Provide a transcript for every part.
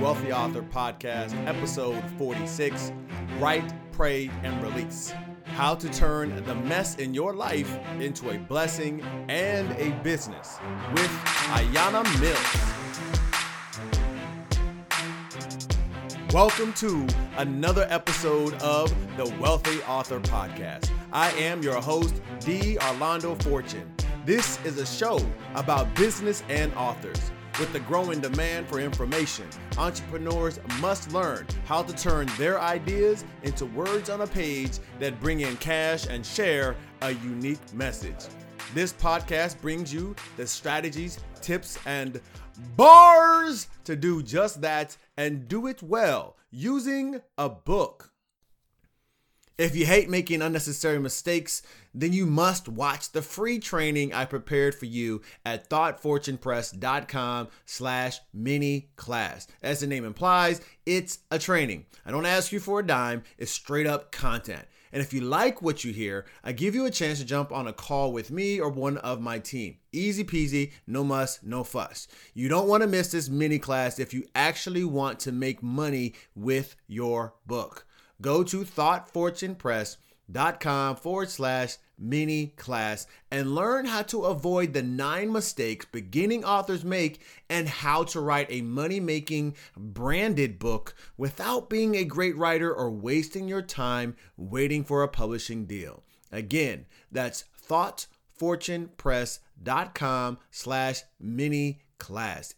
Wealthy Author Podcast, episode 46, Write, Pray, and Release. How to turn the mess in your life into a blessing and a business with Ayanna Mills. Welcome to another episode of the Wealthy Author Podcast. I am your host, D. Arlando Fortune. This is a show about business and authors. With the growing demand for information, entrepreneurs must learn how to turn their ideas into words on a page that bring in cash and share a unique message. This podcast brings you the strategies, tips, and bars to do just that and do it well using a book. If you hate making unnecessary mistakes, then you must watch the free training I prepared for you at thoughtfortunepress.com/mini-class. As the name implies, it's a training. I don't ask you for a dime. It's straight up content. And if you like what you hear, I give you a chance to jump on a call with me or one of my team. Easy peasy, no muss, no fuss. You don't want to miss this mini class if you actually want to make money with your book. Go to thoughtfortunepress.com/mini-class and learn how to avoid the 9 mistakes beginning authors make and how to write a money-making branded book without being a great writer or wasting your time waiting for a publishing deal. Again, that's thoughtfortunepress.com/mini-class,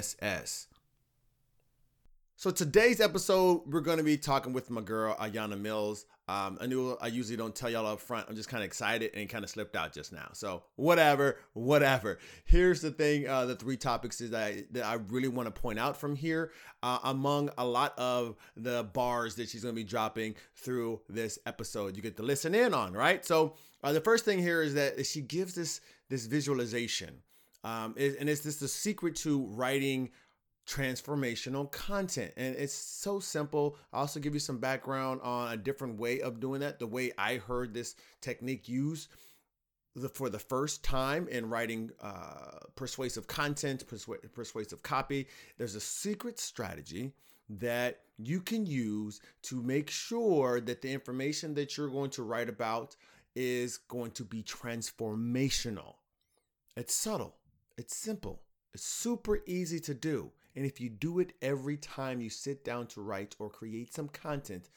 MINICLASS. So today's episode, we're going to be talking with my girl, Ayanna Mills. I usually don't tell y'all up front. I'm just kind of excited and kind of slipped out just now. So whatever. Here's the thing. The 3 topics that I really want to point out from here, among a lot of the bars that she's going to be dropping through this episode. You get to listen in on, right? So the first thing here is that she gives this visualization. And it's just the secret to writing transformational content, and it's so simple. I'll also give you some background on a different way of doing that, the way I heard this technique used for the first time in writing persuasive content, persuasive copy. There's a secret strategy that you can use to make sure that the information that you're going to write about is going to be transformational. It's subtle, it's simple, it's super easy to do. And if you do it every time you sit down to write or create some content,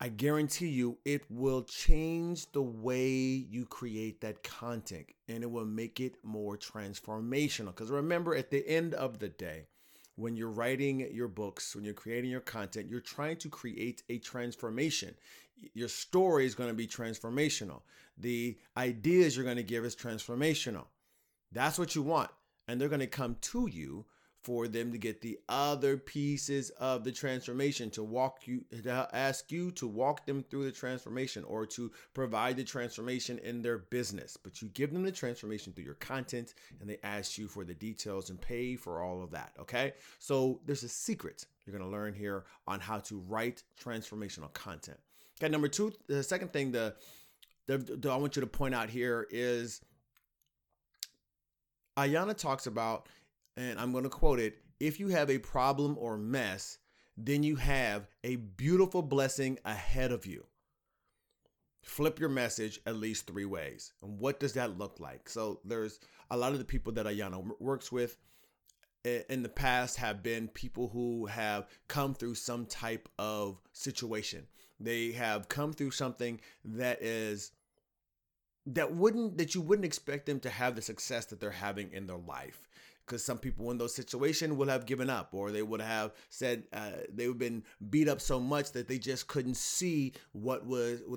I guarantee you it will change the way you create that content, and it will make it more transformational. Because remember, at the end of the day, when you're writing your books, when you're creating your content, you're trying to create a transformation. Your story is going to be transformational. The ideas you're going to give is transformational. That's what you want. And they're going to come to you for them to get the other pieces of the transformation, to ask you to walk them through the transformation or to provide the transformation in their business. But you give them the transformation through your content, and they ask you for the details and pay for all of that. Okay. So there's a secret you're going to learn here on how to write transformational content. Okay. Number 2, the second thing I want you to point out here is Ayanna talks about, and I'm going to quote it, if you have a problem or mess, then you have a beautiful blessing ahead of you. Flip your message at least 3 ways. And what does that look like? So there's a lot of the people that Ayanna works with in the past have been people who have come through some type of situation. They have come through something that you wouldn't expect them to have the success that they're having in their life. Because some people in those situations would have given up, or they would have said they would have been beat up so much that they just couldn't see what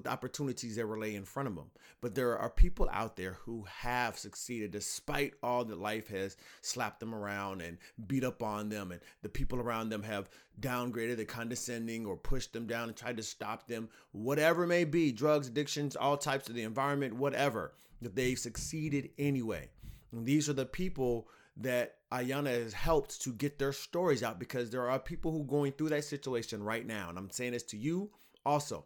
opportunities that were laying in front of them. But there are people out there who have succeeded despite all that life has slapped them around and beat up on them. And the people around them have downgraded, they're condescending or pushed them down and tried to stop them, whatever it may be, drugs, addictions, all types of the environment, whatever, that they've succeeded anyway. And these are the people that Ayanna has helped to get their stories out, because there are people who are going through that situation right now. And I'm saying this to you also.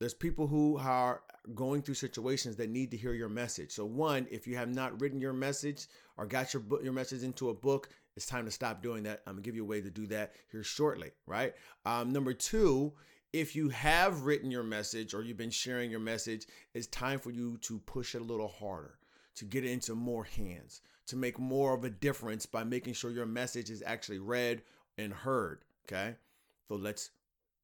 There's people who are going through situations that need to hear your message. So one, if you have not written your message or got your message into a book, it's time to stop doing that. I'm gonna give you a way to do that here shortly, right? Number two, if you have written your message or you've been sharing your message, it's time for you to push it a little harder, to get it into more hands, to make more of a difference by making sure your message is actually read and heard, okay? So let's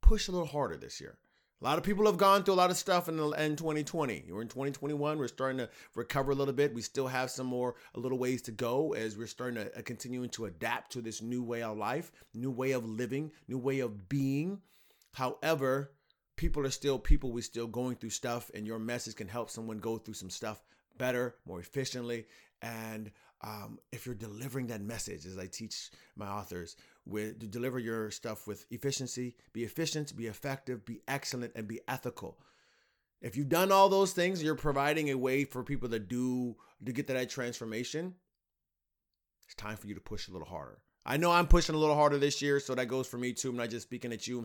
push a little harder this year. A lot of people have gone through a lot of stuff in 2020. We're in 2021. We're starting to recover a little bit. We still have some more, a little ways to go as we're starting to continuing to adapt to this new way of life, new way of living, new way of being. However, people are still people. We're still going through stuff, and your message can help someone go through some stuff better, more efficiently. And if you're delivering that message, as I teach my authors, to deliver your stuff with efficiency, be efficient, be effective, be excellent, and be ethical. If you've done all those things, you're providing a way for people to get to that transformation. It's time for you to push a little harder. I know I'm pushing a little harder this year, so that goes for me too. I'm not just speaking at you, I'm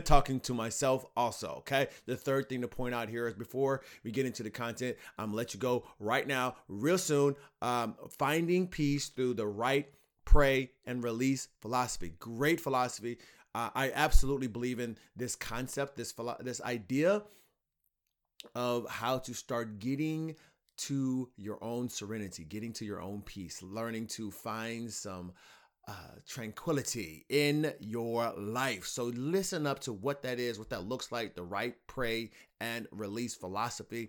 talking to myself also, okay? The third thing to point out here is before we get into the content, I'm gonna let you go right now, real soon, finding peace through the Write, Pray, and Release philosophy. Great philosophy. I absolutely believe in this concept, this idea of how to start getting to your own serenity, getting to your own peace, learning to find some tranquility in your life. So listen up to what that is, what that looks like, the Write, Pray, and Release philosophy.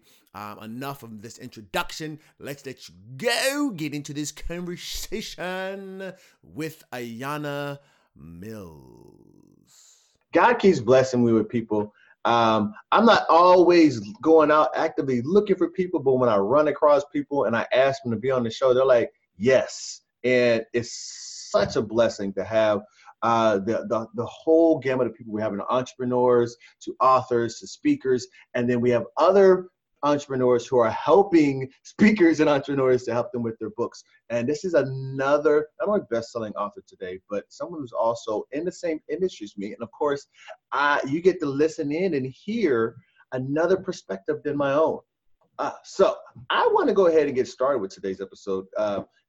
Enough of this introduction. Let's let you go. Get into this conversation with Ayanna Mills. God keeps blessing me with people. I'm not always going out actively looking for people, but when I run across people and I ask them to be on the show, they're like, yes. And it's such a blessing to have the whole gamut of people we have, in entrepreneurs to authors to speakers. And then we have other entrepreneurs who are helping speakers and entrepreneurs to help them with their books. And this is another, not only best-selling author today, but someone who's also in the same industry as me. And of course, you get to listen in and hear another perspective than my own. So I want to go ahead and get started with today's episode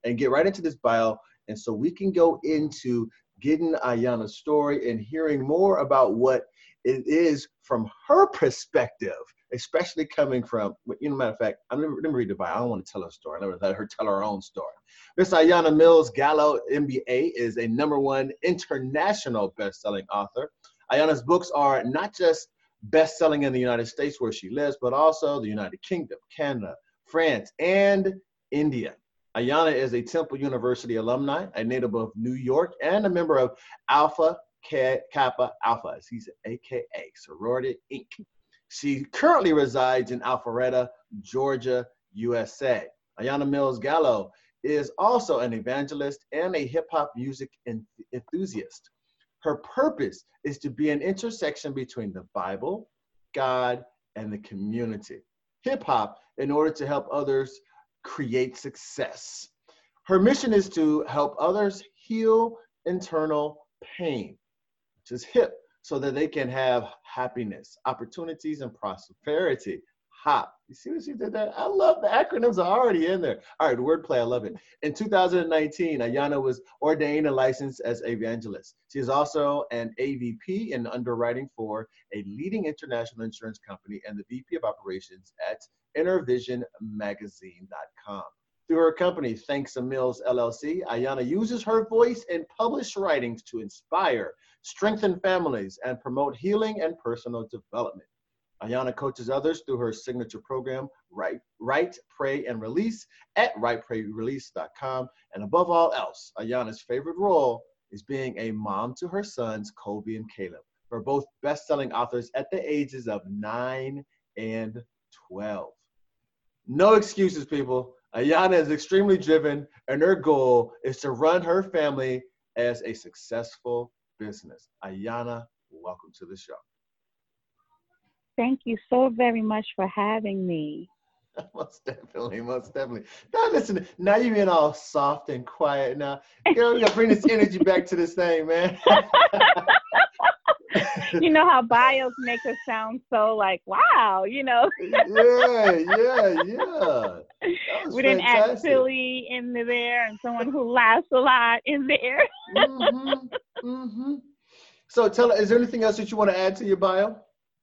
and get right into this bio. And so we can go into getting Ayanna's story and hearing more about what it is from her perspective, especially coming from, you know, matter of fact, let me read the bio. I don't want to tell her story. I never let her tell her own story. Miss Ayanna Mills Gallo, MBA, is a #1 international best-selling author. Ayanna's books are not just best-selling in the United States where she lives, but also the United Kingdom, Canada, France, and India. Ayanna is a Temple University alumni, a native of New York, and a member of Alpha Kappa Alpha. She's an AKA Sorority Inc. She currently resides in Alpharetta, Georgia, USA. Ayanna Mills Gallo is also an evangelist and a hip-hop music enthusiast. Her purpose is to be an intersection between the Bible, God, and the community. Hip-hop in order to help others create success. Her mission is to help others heal internal pain, which is hip, so that they can have happiness, opportunities, and prosperity. HOP. You see what she did there? I love the acronyms are already in there. All right, wordplay, I love it. In 2019, Ayanna was ordained and licensed as evangelist. She is also an AVP in underwriting for a leading international insurance company and the VP of operations at intervisionmagazine.com. Through her company, Thanx A Mills LLC, Ayanna uses her voice and published writings to inspire, strengthen families, and promote healing and personal development. Ayanna coaches others through her signature program, Write, Pray, and Release at writeprayrelease.com. And above all else, Ayanna's favorite role is being a mom to her sons, Kobe and Caleb, who are both best-selling authors at the ages of 9 and 12. No excuses, people. Ayanna is extremely driven, and her goal is to run her family as a successful business. Ayanna, welcome to the show. Thank you so very much for having me. Most definitely. Now listen, now you're being all soft and quiet now. Girl, you gotta bring this energy back to this thing, man. You know how bios make us sound so like, wow, you know. Yeah. We didn't add silly in there and someone who laughs a lot in there. So is there anything else that you want to add to your bio?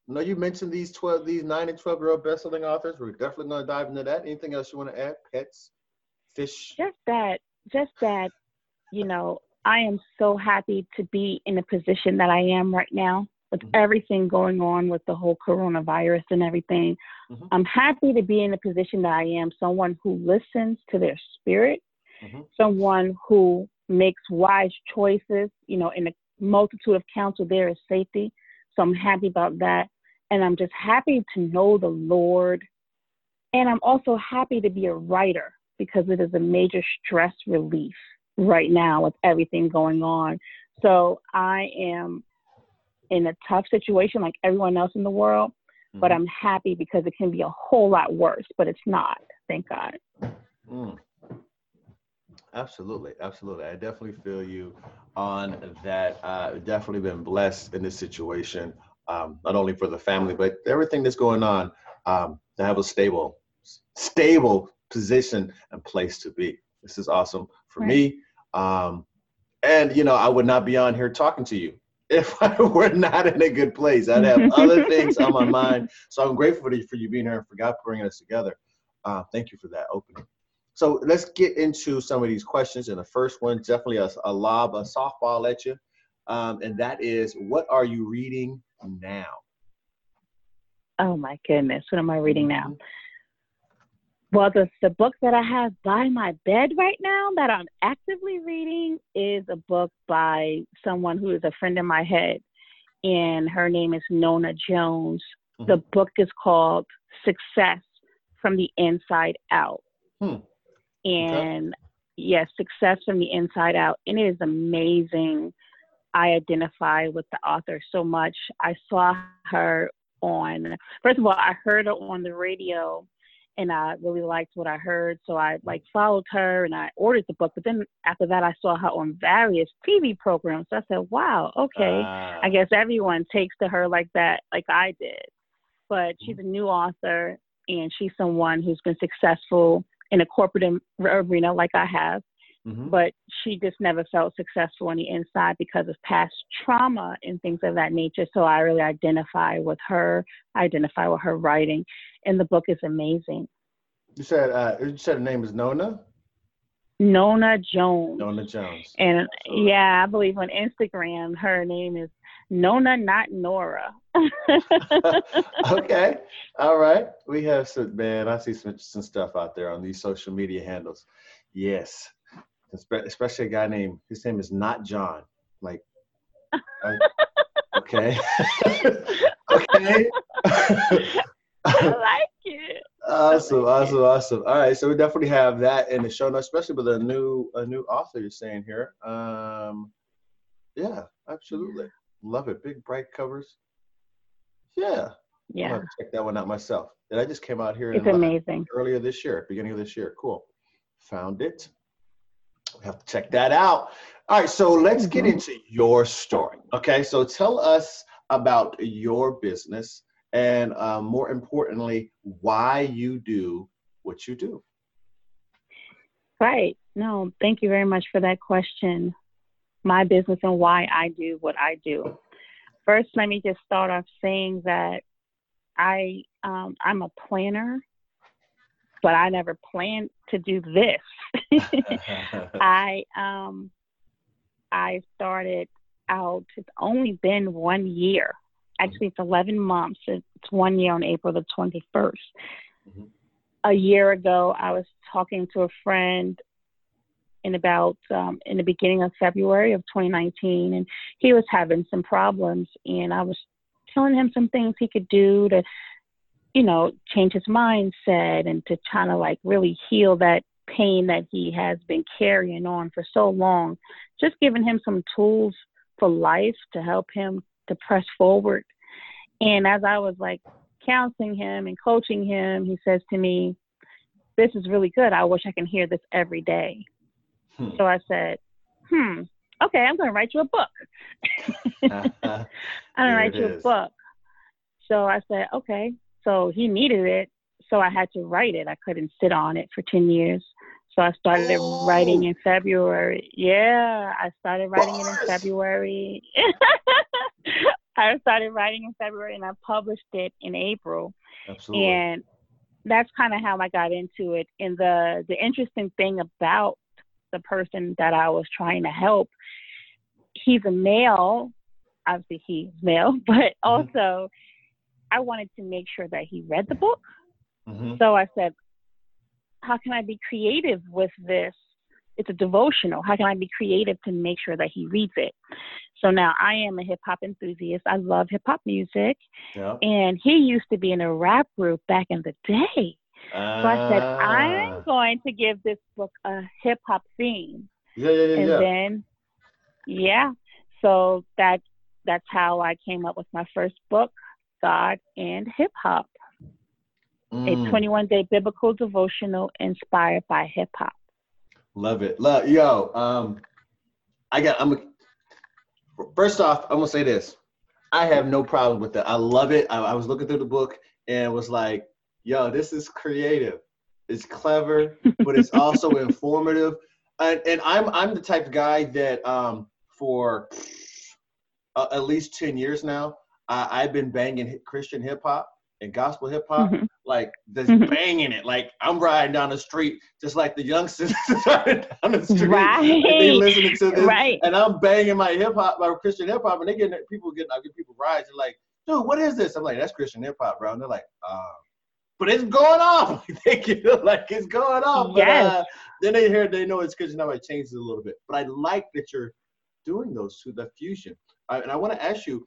I know you mentioned these 9 and 12-year-old best-selling authors. We're definitely going to dive into that. Anything else you want to add? Pets, fish? Just that, you know, I am so happy to be in the position that I am right now with everything going on with the whole coronavirus and everything. I'm happy to be in the position that I am, someone who listens to their spirit, someone who makes wise choices. You know, in a multitude of counsel, there is safety. So I'm happy about that. And I'm just happy to know the Lord. And I'm also happy to be a writer because it is a major stress relief right now with everything going on. So I am in a tough situation like everyone else in the world, but I'm happy because it can be a whole lot worse, but it's not. Thank God. Absolutely. I definitely feel you on that. I've definitely been blessed in this situation, not only for the family, but everything that's going on, to have a stable position and place to be. This is awesome for me. And, you know, I would not be on here talking to you if I were not in a good place. I'd have other things on my mind. So I'm grateful for you being here and for God bringing us together. Thank you for that opening. So let's get into some of these questions. And the first one, definitely a softball at you. And that is, what are you reading now? Oh, my goodness. What am I reading now? Well, the book that I have by my bed right now that I'm actively reading is a book by someone who is a friend in my head. And her name is Nona Jones. The book is called Success from the Inside Out. And yes, Success from the Inside Out. And it is amazing. I identify with the author so much. I saw her first of all, I heard her on the radio and I really liked what I heard. So I followed her and I ordered the book. But then after that, I saw her on various TV programs. So I said, wow, okay. I guess everyone takes to her like that, like I did. But she's a new author and she's someone who's been successful in a corporate arena like I have, but she just never felt successful on the inside because of past trauma and things of that nature. So I really identify with her writing, and the book is amazing. You said her name is Nona? Nona Jones. And so, yeah, I believe on Instagram, her name is Nona, not Nora. Okay. All right. We have I see some interesting stuff out there on these social media handles. Yes. Especially a guy his name is Not John. Like, okay. Okay. I like it. Awesome. All right. So we definitely have that in the show notes, especially with a new author you're saying here. Yeah, absolutely. Love it. Big, bright covers. Yeah. I'm going to check that one out myself. And I just came out here earlier this year, beginning of this year. Cool. Found it. We have to check that out. All right. So let's get into your story. Okay. So tell us about your business and more importantly, why you do what you do. Right. No, thank you very much for that question. My business and why I do what I do. First, let me just start off saying that I'm a planner, but I never planned to do this. I started out, it's only been 1 year. Actually, it's 11 months. It's 1 year on April the 21st. A year ago, I was talking to a friend in the beginning of February of 2019, and he was having some problems, and I was telling him some things he could do to, you know, change his mindset and to try to really heal that pain that he has been carrying on for so long, just giving him some tools for life to help him to press forward. And as I was counseling him and coaching him, he says to me, "This is really good. I wish I can hear this every day." So I said, okay, I'm going to write you a book. I'm going to write you a book. So I said, okay. So he needed it. So I had to write it. I couldn't sit on it for 10 years. So I started writing in February. Yeah, I started writing it in February. I started writing in February and I published it in April. Absolutely. And that's kind of how I got into it. And the interesting thing about the person that I was trying to help, he's a male. Obviously, he's male, but also I wanted to make sure that he read the book. Mm-hmm. So I said, how can I be creative with this? It's a devotional. How can I be creative to make sure that he reads it? So now I am a hip hop enthusiast. I love hip hop music. Yeah. And he used to be in a rap group back in the day. So I said, I'm going to give this book a hip hop theme. So that's how I came up with my first book, God and Hip-Hop. A 21-day biblical devotional inspired by hip hop. Love it. Love, yo. First off, I'm gonna say this. I have no problem with that. I love it. I was looking through the book and was like, yo, this is creative. It's clever, but it's also informative. And I'm the type of guy that for at least 10 years now, I've been banging Christian hip hop and gospel hip hop, like just banging it. Like I'm riding down the street, just like the youngsters riding down the street, and they listening to this, and I'm banging my hip hop, my Christian hip hop, and they I give people rides. They're like, dude, what is this? I'm like, that's Christian hip hop, bro. And they're like, but it's going off. They feel like it's going off. Yes. But then they know it's Christian. I might change it a little bit, but I like that you're doing those two, the fusion. And I want to ask you,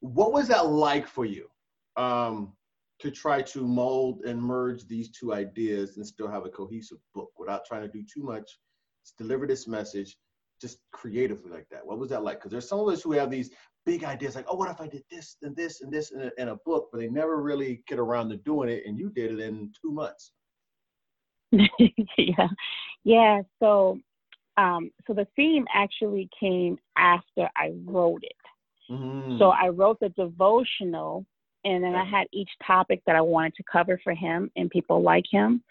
what was that like for you? To try to mold and merge these two ideas and still have a cohesive book without trying to do too much, just deliver this message just creatively like that. What was that like? Because there's some of us who have these big ideas like, oh, what if I did this and this and this in a book, but they never really get around to doing it, and you did it in 2 months. Yeah. So the theme actually came after I wrote it. So I wrote the devotional. And then I had each topic that I wanted to cover for him and people like him.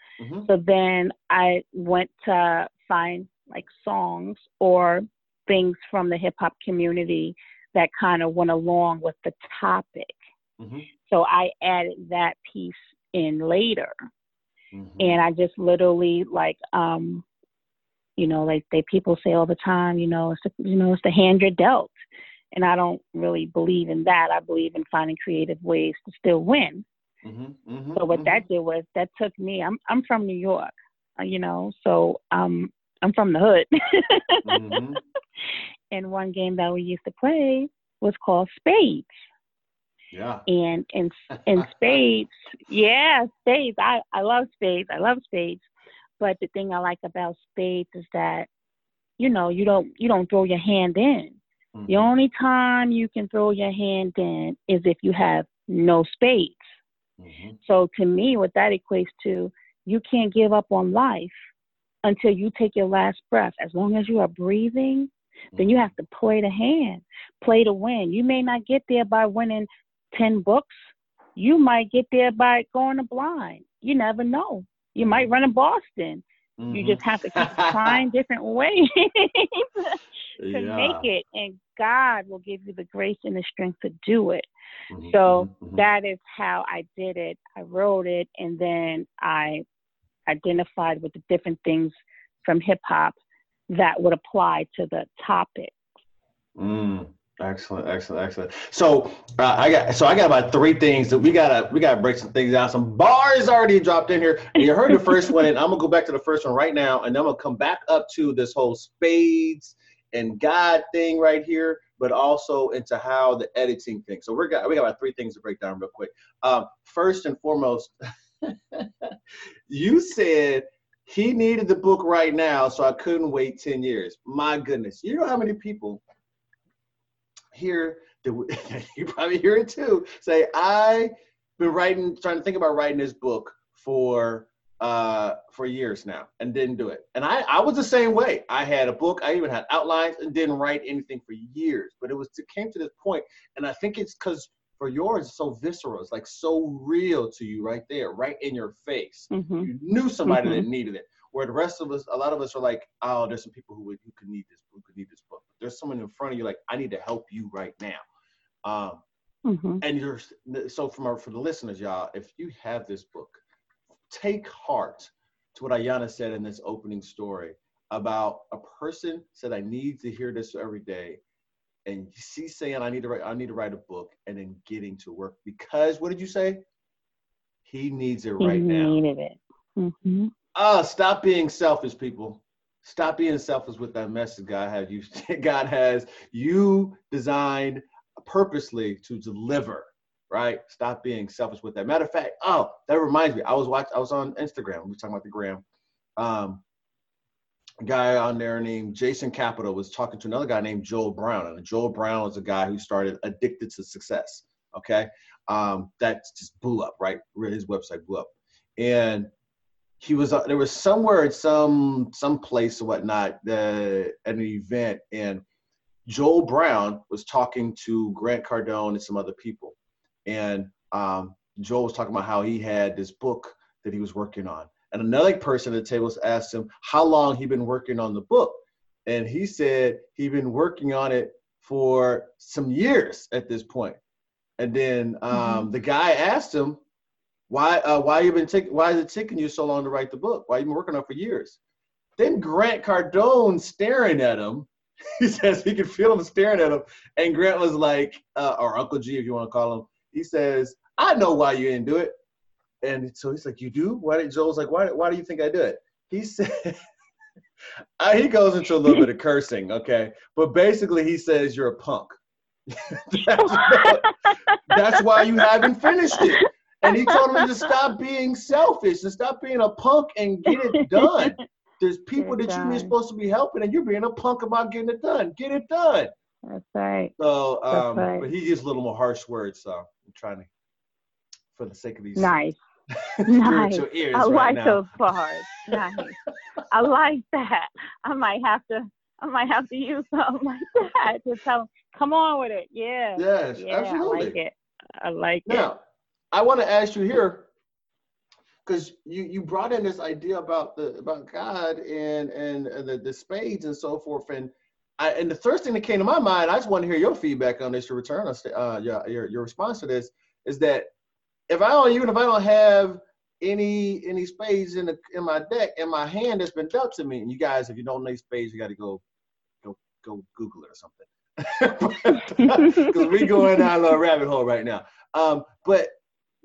So then I went to find like songs or things from the hip hop community that kind of went along with the topic. So I added that piece in later. And I just literally like, people say all the time, it's the hand you're dealt. And I don't really believe in that. I believe in finding creative ways to still win. So what that did was that took me, I'm from New York, so I'm from the hood. And one game that we used to play was called Spades. Yeah. And in Spades, Spades. I love Spades. But the thing I like about Spades is that, you don't throw your hand in. The only time you can throw your hand in is if you have no spades. So to me, what that equates to, you can't give up on life until you take your last breath. As long as you are breathing, then you have to play the hand, play to win. You may not get there by winning 10 books. You might get there by going to blind. You never know. You might run to Boston. You just have to keep trying different ways to make it, and God will give you the grace and the strength to do it. So that is how I did it. I wrote it, and then I identified with the different things from hip hop that would apply to the topic. Excellent. So I got about three things that we gotta break some things down. Some bars already dropped in here. And you heard the first one, and I'm gonna go back to the first one right now, and then I'm gonna come back up to this whole spades and God thing right here, but also into how the editing thing. So we got about three things to break down real quick. First and foremost, you said he needed the book right now, so I couldn't wait 10 years. My goodness, you know how many people hear that you probably hear it too. Say, I've been trying to think about writing this book for for years now and didn't do it. And I was the same way. I had a book, I even had outlines and didn't write anything for years, but it came to this point. And I think it's because for yours, it's so visceral. It's like so real to you right there, right in your face. Mm-hmm. You knew somebody that needed it. Where the rest of us, a lot of us are like, oh, there's some people who could need this book, But there's someone in front of you like, I need to help you right now. And for the listeners, y'all, if you have this book, take heart to what Ayanna said in this opening story about a person said, I need to hear this every day. And she's saying, I need to write a book, and then getting to work because what did you say? He needs it right now. He needed it. Mm-hmm. Stop being selfish, people. Stop being selfish with that message God has you designed purposely to deliver, right? Stop being selfish with that. Matter of fact, that reminds me. I was on Instagram. We were talking about the gram. A guy on there named Jason Capital was talking to another guy named Joel Brown. And Joel Brown is a guy who started Addicted to Success. Okay. That just blew up, right? His website blew up. And he was, there was somewhere at some place or whatnot, at an event. And Joel Brown was talking to Grant Cardone and some other people. And Joel was talking about how he had this book that he was working on. And another person at the table asked him how long he'd been working on the book. And he said he'd been working on it for some years at this point. And then the guy asked him, why is it taking you so long to write the book? Why have you been working on it for years? Then Grant Cardone staring at him. He says he could feel him staring at him. And Grant was like, or Uncle G if you want to call him. He says, I know why you didn't do it. And so he's like, you do? Joel's like, why do you think I do it? He said, he goes into a little bit of cursing, okay? But basically he says, you're a punk. That's why you haven't finished it. And he told him to stop being selfish and stop being a punk and get it done. There's people that you're supposed to be helping and you're being a punk about getting it done. Get it done. That's right. So, that's right. But he used a little more harsh words, so I'm trying to, for the sake of these. Nice. Nice. Ears I right like now. Those bars. Nice. I like that. I might have to use something like that to tell them, come on with it. Yeah. Yes, yeah, absolutely. I like it. Now, I want to ask you here, because you brought in this idea about God and the spades and so forth. And the first thing that came to my mind, I just want to hear your feedback on this, your return, your response to this, is that if I don't have any spades in my deck, in my hand that's been dealt to me, and you guys, if you don't know spades, you got to go Google it or something, because we going down a little rabbit hole right now. But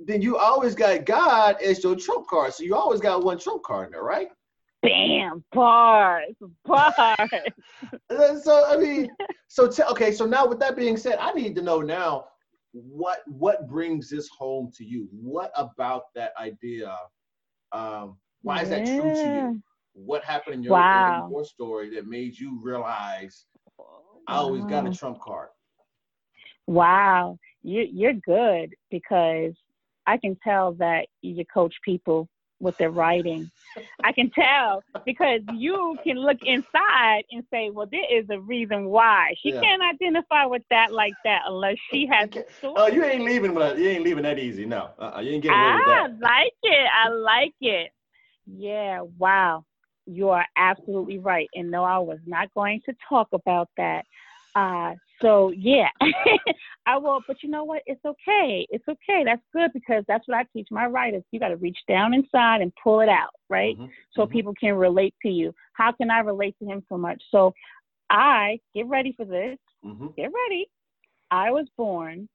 then you always got God as your trump card, so you always got one trump card in there, right? Bam, bars. Okay. So now, with that being said, I need to know now. What brings this home to you? What about that idea? Why is that true to you? What happened in your story that made you realize I always got a trump card? Wow, you're good, because I can tell that you coach people with their writing. I can tell, because you can look inside and say, well, there is a reason why. She can't identify with that like that unless she has a story. Oh, you ain't leaving that easy. No, you ain't getting away with that. I like it. Yeah, wow. You are absolutely right. And no, I was not going to talk about that. So yeah, I will, but you know what? It's okay. That's good, because that's what I teach my writers. You got to reach down inside and pull it out, right? Mm-hmm. So people can relate to you. How can I relate to him so much? So I, get ready for this. Mm-hmm. Get ready. I was born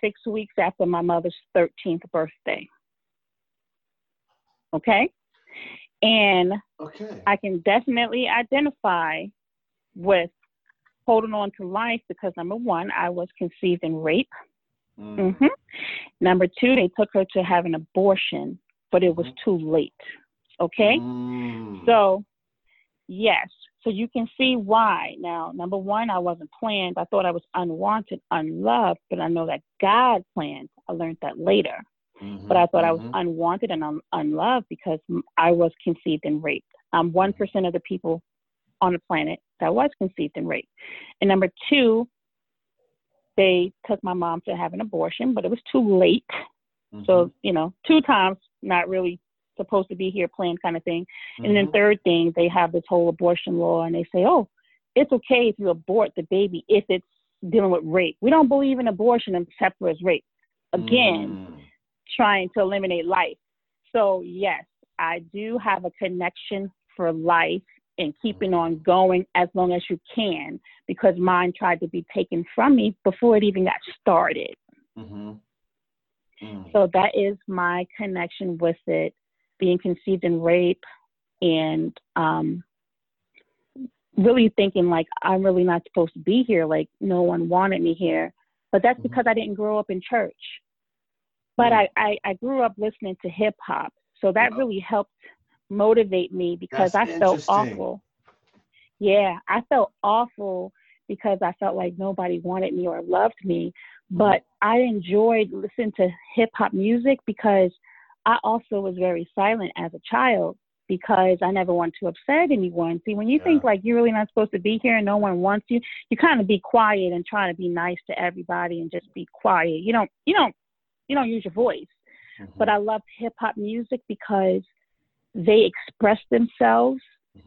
6 weeks after my mother's 13th birthday. Okay. And I can definitely identify with holding on to life, because number one, I was conceived in rape. Mm-hmm. Number two, they took her to have an abortion, but it was too late. Okay? So, yes. So you can see why. Now, number one, I wasn't planned. I thought I was unwanted, unloved, but I know that God planned. I learned that later. but I thought I was unwanted and unloved because I was conceived and raped. I'm 1% of the people on the planet that was conceived and raped. And number two, they took my mom to have an abortion, but it was too late. So, you know, 2 times, not really supposed to be here playing kind of thing. And then third thing, they have this whole abortion law and they say, oh, it's okay if you abort the baby if it's dealing with rape. We don't believe in abortion except for it's rape. Again, trying to eliminate life. So yes, I do have a connection for life and keeping on going as long as you can, because mine tried to be taken from me before it even got started. So that is my connection with it, being conceived in rape, and really thinking like, I'm really not supposed to be here. Like, no one wanted me here, but that's because I didn't grow up in church. But I grew up listening to hip hop. So that really helped motivate me, because I felt awful. Yeah, I felt awful because I felt like nobody wanted me or loved me. But I enjoyed listening to hip hop music because I also was very silent as a child, because I never wanted to upset anyone. See, when you think like you're really not supposed to be here and no one wants you, you kind of be quiet and try to be nice to everybody and just be quiet. You don't use your voice. But I loved hip hop music because they expressed themselves.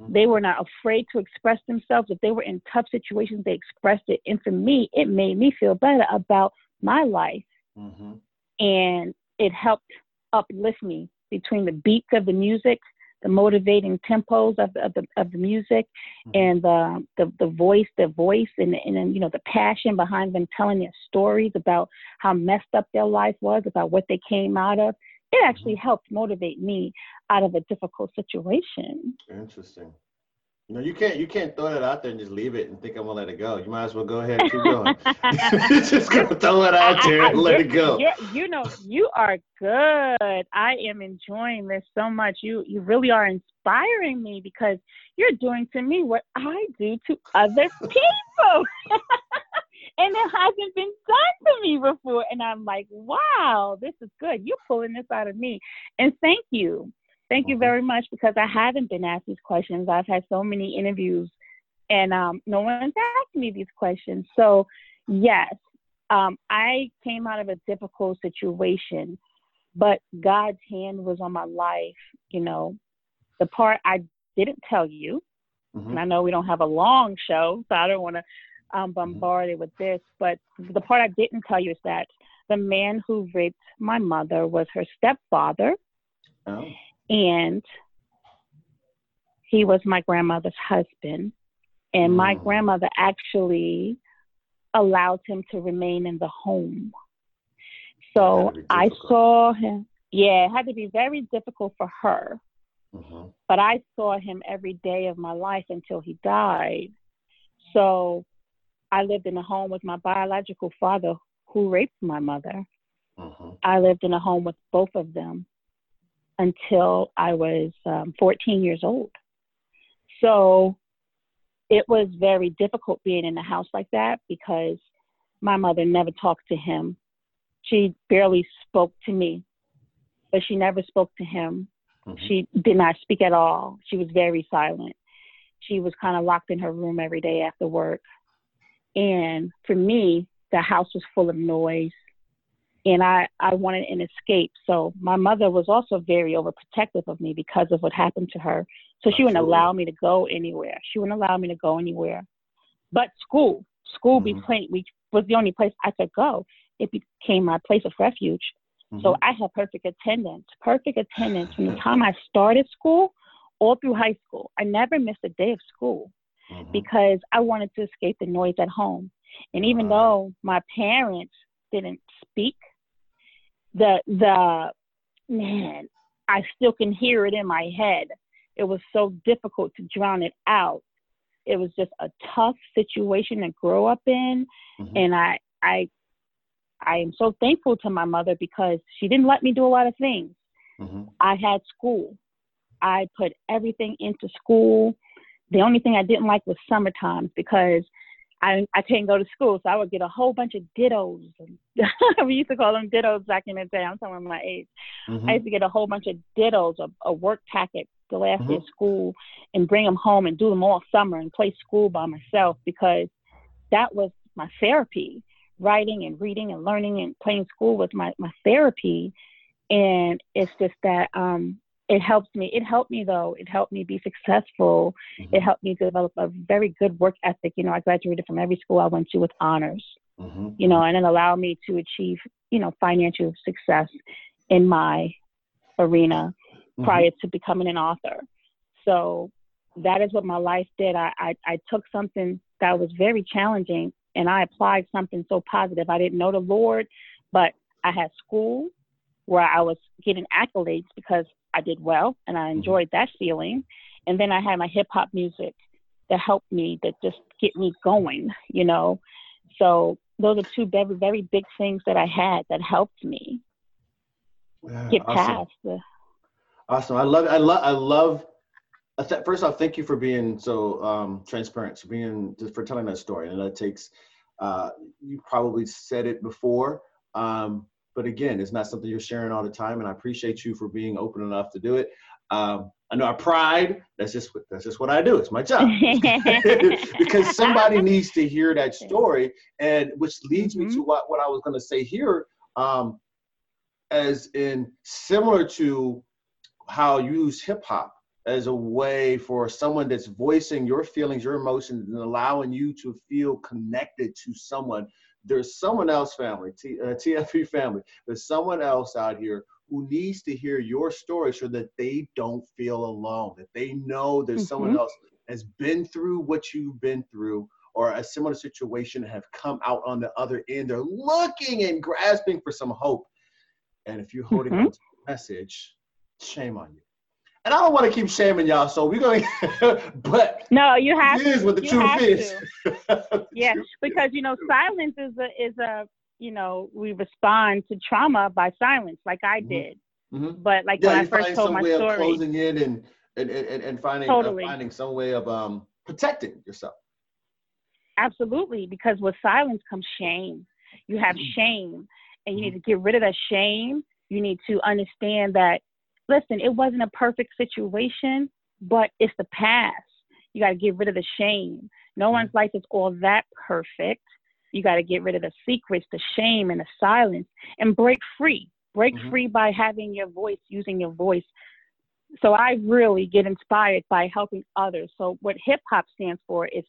They were not afraid to express themselves. If they were in tough situations, they expressed it. And for me, it made me feel better about my life. And it helped uplift me between the beats of the music, the motivating tempos of the music, and the voice, and then, you know, the passion behind them telling their stories about how messed up their life was, about what they came out of. It actually helped motivate me out of a difficult situation. Interesting. You know, you can't throw that out there and just leave it and think I'm gonna let it go. You might as well go ahead and keep going. Just gonna throw it out there and let it go. Yeah, you know, you are good. I am enjoying this so much. You really are inspiring me, because you're doing to me what I do to other people. And it hasn't been done to me before. And I'm like, wow, this is good. You're pulling this out of me. And thank you. Thank you very much, because I haven't been asked these questions. I've had so many interviews and no one's asked me these questions. So yes, I came out of a difficult situation, but God's hand was on my life. You know, the part I didn't tell you, and I know we don't have a long show, so I don't want to bombarded with this, but the part I didn't tell you is that the man who raped my mother was her stepfather, and he was my grandmother's husband, and my grandmother actually allowed him to remain in the home. So I saw him, it had to be very difficult for her, but I saw him every day of my life until he died. So I lived in a home with my biological father who raped my mother. I lived in a home with both of them until I was 14 years old. So it was very difficult being in a house like that, because my mother never talked to him. She barely spoke to me, but she never spoke to him. She did not speak at all. She was very silent. She was kind of locked in her room every day after work. And for me, the house was full of noise, and I wanted an escape. So my mother was also very overprotective of me because of what happened to her. So she wouldn't allow me to go anywhere. But school was the only place I could go. It became my place of refuge. So I had perfect attendance from the time I started school all through high school. I never missed a day of school. Because I wanted to escape the noise at home. And even though my parents didn't speak, man, I still can hear it in my head. It was so difficult to drown it out. It was just a tough situation to grow up in. And I am so thankful to my mother, because she didn't let me do a lot of things. I had school. I put everything into school. The only thing I didn't like was summertime, because I couldn't go to school, so I would get a whole bunch of dittos. We used to call them dittos back in the day. I'm talking about my age. Mm-hmm. I used to get a whole bunch of dittos, a work packet the last day of school, and bring them home and do them all summer and play school by myself, because that was my therapy. Writing and reading and learning and playing school was my therapy. And it's just that it helps me. It helped me, though. It helped me be successful. Mm-hmm. It helped me develop a very good work ethic. You know, I graduated from every school I went to with honors, you know, and it allowed me to achieve, you know, financial success in my arena prior to becoming an author. So that is what my life did. I took something that was very challenging and I applied something so positive. I didn't know the Lord, but I had school where I was getting accolades because I did well and I enjoyed that feeling. And then I had my hip hop music that helped me, that just get me going, you know? So those are two very, very big things that I had that helped me get past. Awesome. I love it. First off, thank you for being so transparent, for telling that story. And that takes, you probably said it before, but again, it's not something you're sharing all the time. And I appreciate you for being open enough to do it. I know I pride. That's just what I do. It's my job. Because somebody needs to hear that story, and which leads me to what I was going to say here, as in similar to how you use hip hop as a way for someone that's voicing your feelings, your emotions, and allowing you to feel connected to someone. There's someone else, family, TFE family. There's someone else out here who needs to hear your story so that they don't feel alone, that they know there's someone else that's been through what you've been through or a similar situation, have come out on the other end. They're looking and grasping for some hope. And if you're holding on to the message, shame on you. And I don't want to keep shaming y'all, so we're going to, but no, you have to. It is what the truth is. Yeah, because, you know, silence is a, you know, we respond to trauma by silence, like I did. But like when I first told my story. Some way of closing in and finding some way of protecting yourself. Absolutely, because with silence comes shame. You have shame, and you need to get rid of that shame. You need to understand that, listen, it wasn't a perfect situation, but it's the past. You got to get rid of the shame. No one's life is all that perfect. You got to get rid of the secrets, the shame, and the silence, and break free. Break free by having your voice, using your voice. So I really get inspired by helping others. So what hip hop stands for is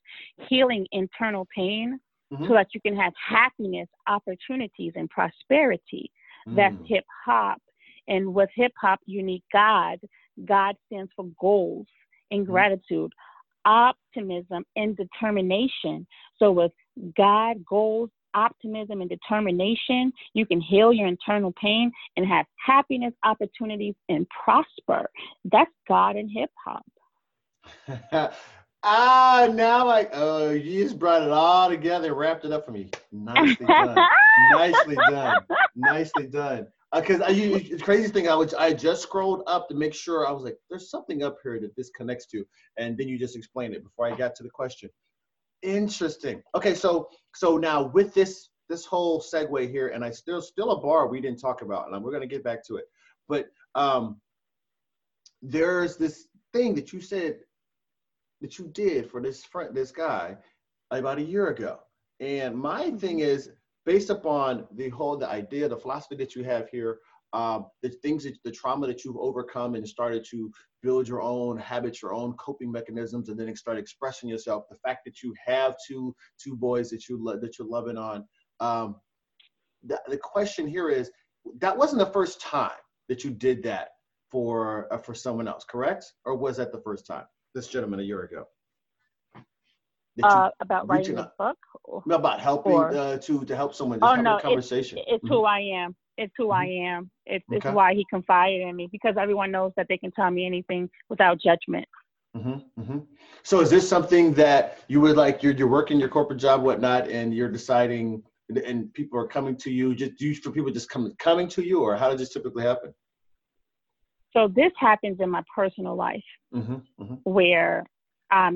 healing internal pain so that you can have happiness, opportunities, and prosperity. That's hip hop. And with hip-hop, you need God. God stands for goals and gratitude, optimism, and determination. So with God, goals, optimism, and determination, you can heal your internal pain and have happiness, opportunities, and prosper. That's God and hip-hop. Now you just brought it all together and wrapped it up for me. Nicely done. Nicely done. Nicely done. Because the craziest thing, I just scrolled up to make sure. I was like, there's something up here that this connects to. And then you just explained it before I got to the question. Interesting. Okay, so now with this whole segue here, and there's still a bar we didn't talk about, and we're going to get back to it. But there's this thing that you said that you did for this guy about a year ago. And my thing is, based upon the idea, the philosophy that you have here, the trauma that you've overcome and started to build your own habits, your own coping mechanisms, and then start expressing yourself. The fact that you have two boys that you're loving on. The question here is, that wasn't the first time that you did that for someone else, correct? Or was that the first time? This gentleman a year ago. About writing a book? No, about helping to help someone. Just have a conversation. It's who I am. It's who I am. It's why he confided in me, because everyone knows that they can tell me anything without judgment. So is this something that you would like? You're working your corporate job, whatnot, and you're deciding, and people are coming to you. Coming to you, or how does this typically happen? So this happens in my personal life, where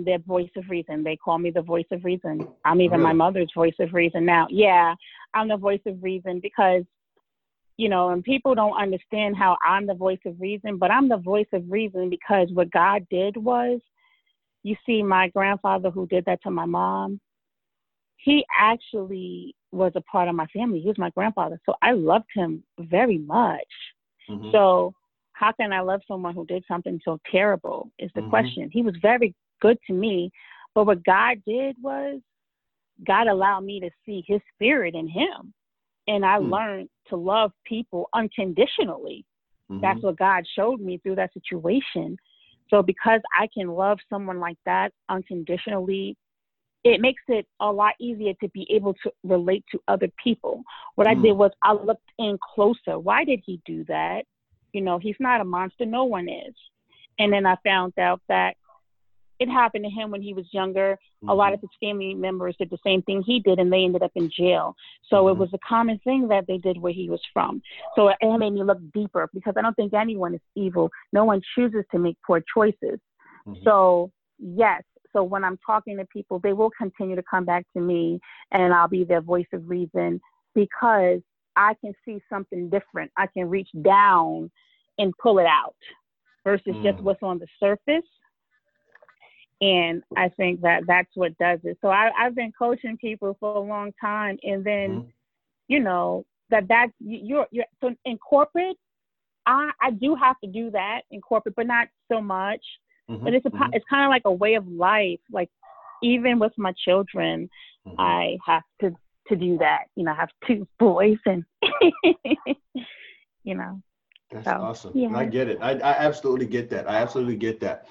their voice of reason. They call me the voice of reason. I'm even my mother's voice of reason now. Yeah, I'm the voice of reason because, you know, and people don't understand how I'm the voice of reason, but I'm the voice of reason because what God did was, you see, my grandfather who did that to my mom, he actually was a part of my family. He was my grandfather. So I loved him very much. Mm-hmm. So how can I love someone who did something so terrible is the question. He was very good to me. But what God did was God allowed me to see his spirit in him. And I learned to love people unconditionally. That's what God showed me through that situation. So because I can love someone like that unconditionally, it makes it a lot easier to be able to relate to other people. What I did was I looked in closer. Why did he do that? You know, he's not a monster. No one is. And then I found out that it happened to him when he was younger. A lot of his family members did the same thing he did, and they ended up in jail. So it was a common thing that they did where he was from. So it made me look deeper because I don't think anyone is evil. No one chooses to make poor choices. So, yes. So when I'm talking to people, they will continue to come back to me and I'll be their voice of reason because I can see something different. I can reach down and pull it out versus just what's on the surface. And I think that that's what does it. So I've been coaching people for a long time. And then, you know, that you're so in corporate, I do have to do that in corporate, but not so much. But it's kind of like a way of life. Like even with my children, I have to do that. You know, I have two boys, and you know. That's awesome. Yeah. I get it. I absolutely get that.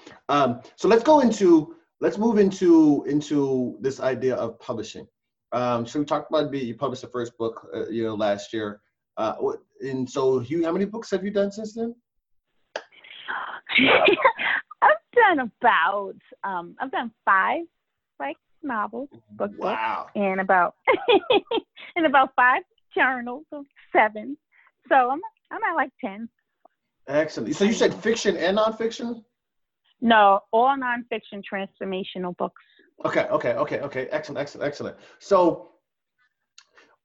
So let's move into this idea of publishing. So we talked about you published the first book, last year. And so, how many books have you done since then? I've done 5 like novels, books, and about and about 5 journals of 7. So I'm at like 10. Excellent. So you said fiction and nonfiction? No, all nonfiction transformational books. Okay. Excellent. So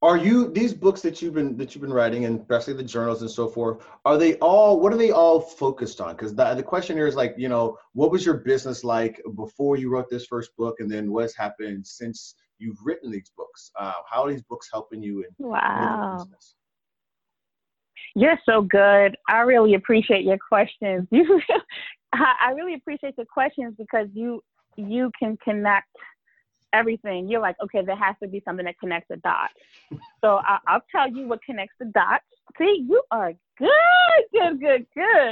are these books that you've been writing, and especially the journals and so forth, what are they all focused on? Because the question here is like, you know, what was your business like before you wrote this first book, and then what's happened since you've written these books? How are these books helping you in your business? You're so good. I really appreciate your questions. I really appreciate the questions because you can connect everything. You're like, okay, there has to be something that connects the dots. So I'll tell you what connects the dots. See, you are good.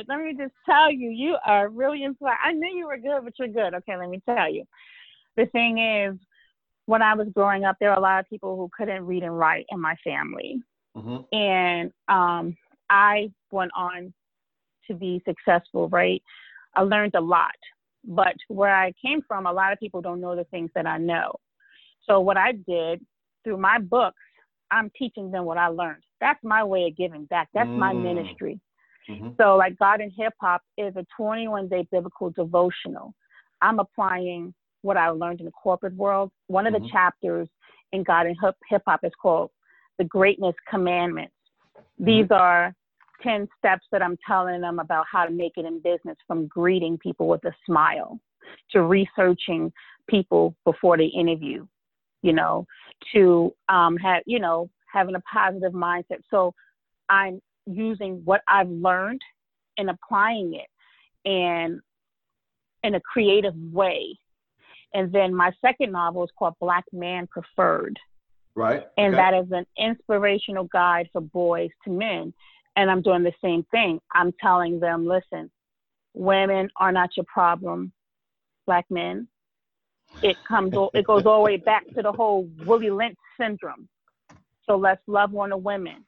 Let me just tell you, you are really inspired. I knew you were good, but you're good. Okay, let me tell you. The thing is, when I was growing up, there were a lot of people who couldn't read and write in my family. And I went on to be successful, right? I learned a lot. But where I came from, a lot of people don't know the things that I know. So what I did through my books, I'm teaching them what I learned. That's my way of giving back. That's my ministry. So like God and Hip-Hop is a 21-day biblical devotional. I'm applying what I learned in the corporate world. One of the chapters in God and Hip-Hop is called The Greatness Commandments. These are 10 steps that I'm telling them about how to make it in business, from greeting people with a smile to researching people before they interview, you know, to having a positive mindset. So I'm using what I've learned and applying it and in a creative way. And then my second novel is called Black Man Preferred. Right. And that is an inspirational guide for boys to men. And I'm doing the same thing. I'm telling them, listen, women are not your problem, Black men. It goes all the way back to the whole Willie Lynch syndrome. So let's love on the women.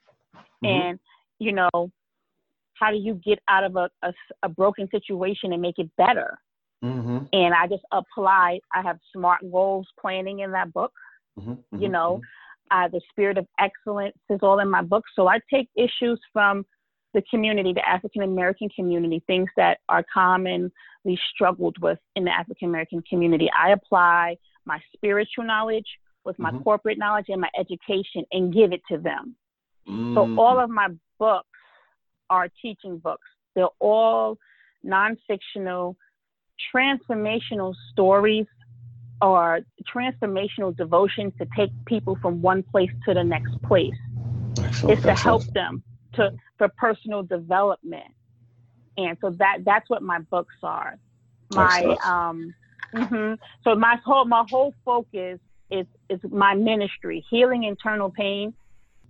And, you know, how do you get out of a broken situation and make it better? And I just apply. I have smart goals planning in that book. You know, the spirit of excellence is all in my book. So I take issues from the community, the African-American community, things that are commonly struggled with in the African-American community. I apply my spiritual knowledge with my corporate knowledge and my education and give it to them. So all of my books are teaching books. They're all non-fictional, transformational stories or transformational devotions to take people from one place to the next place. Excellent. It's to help them for personal development. And so that's what my books are. So my whole focus is my ministry, healing internal pain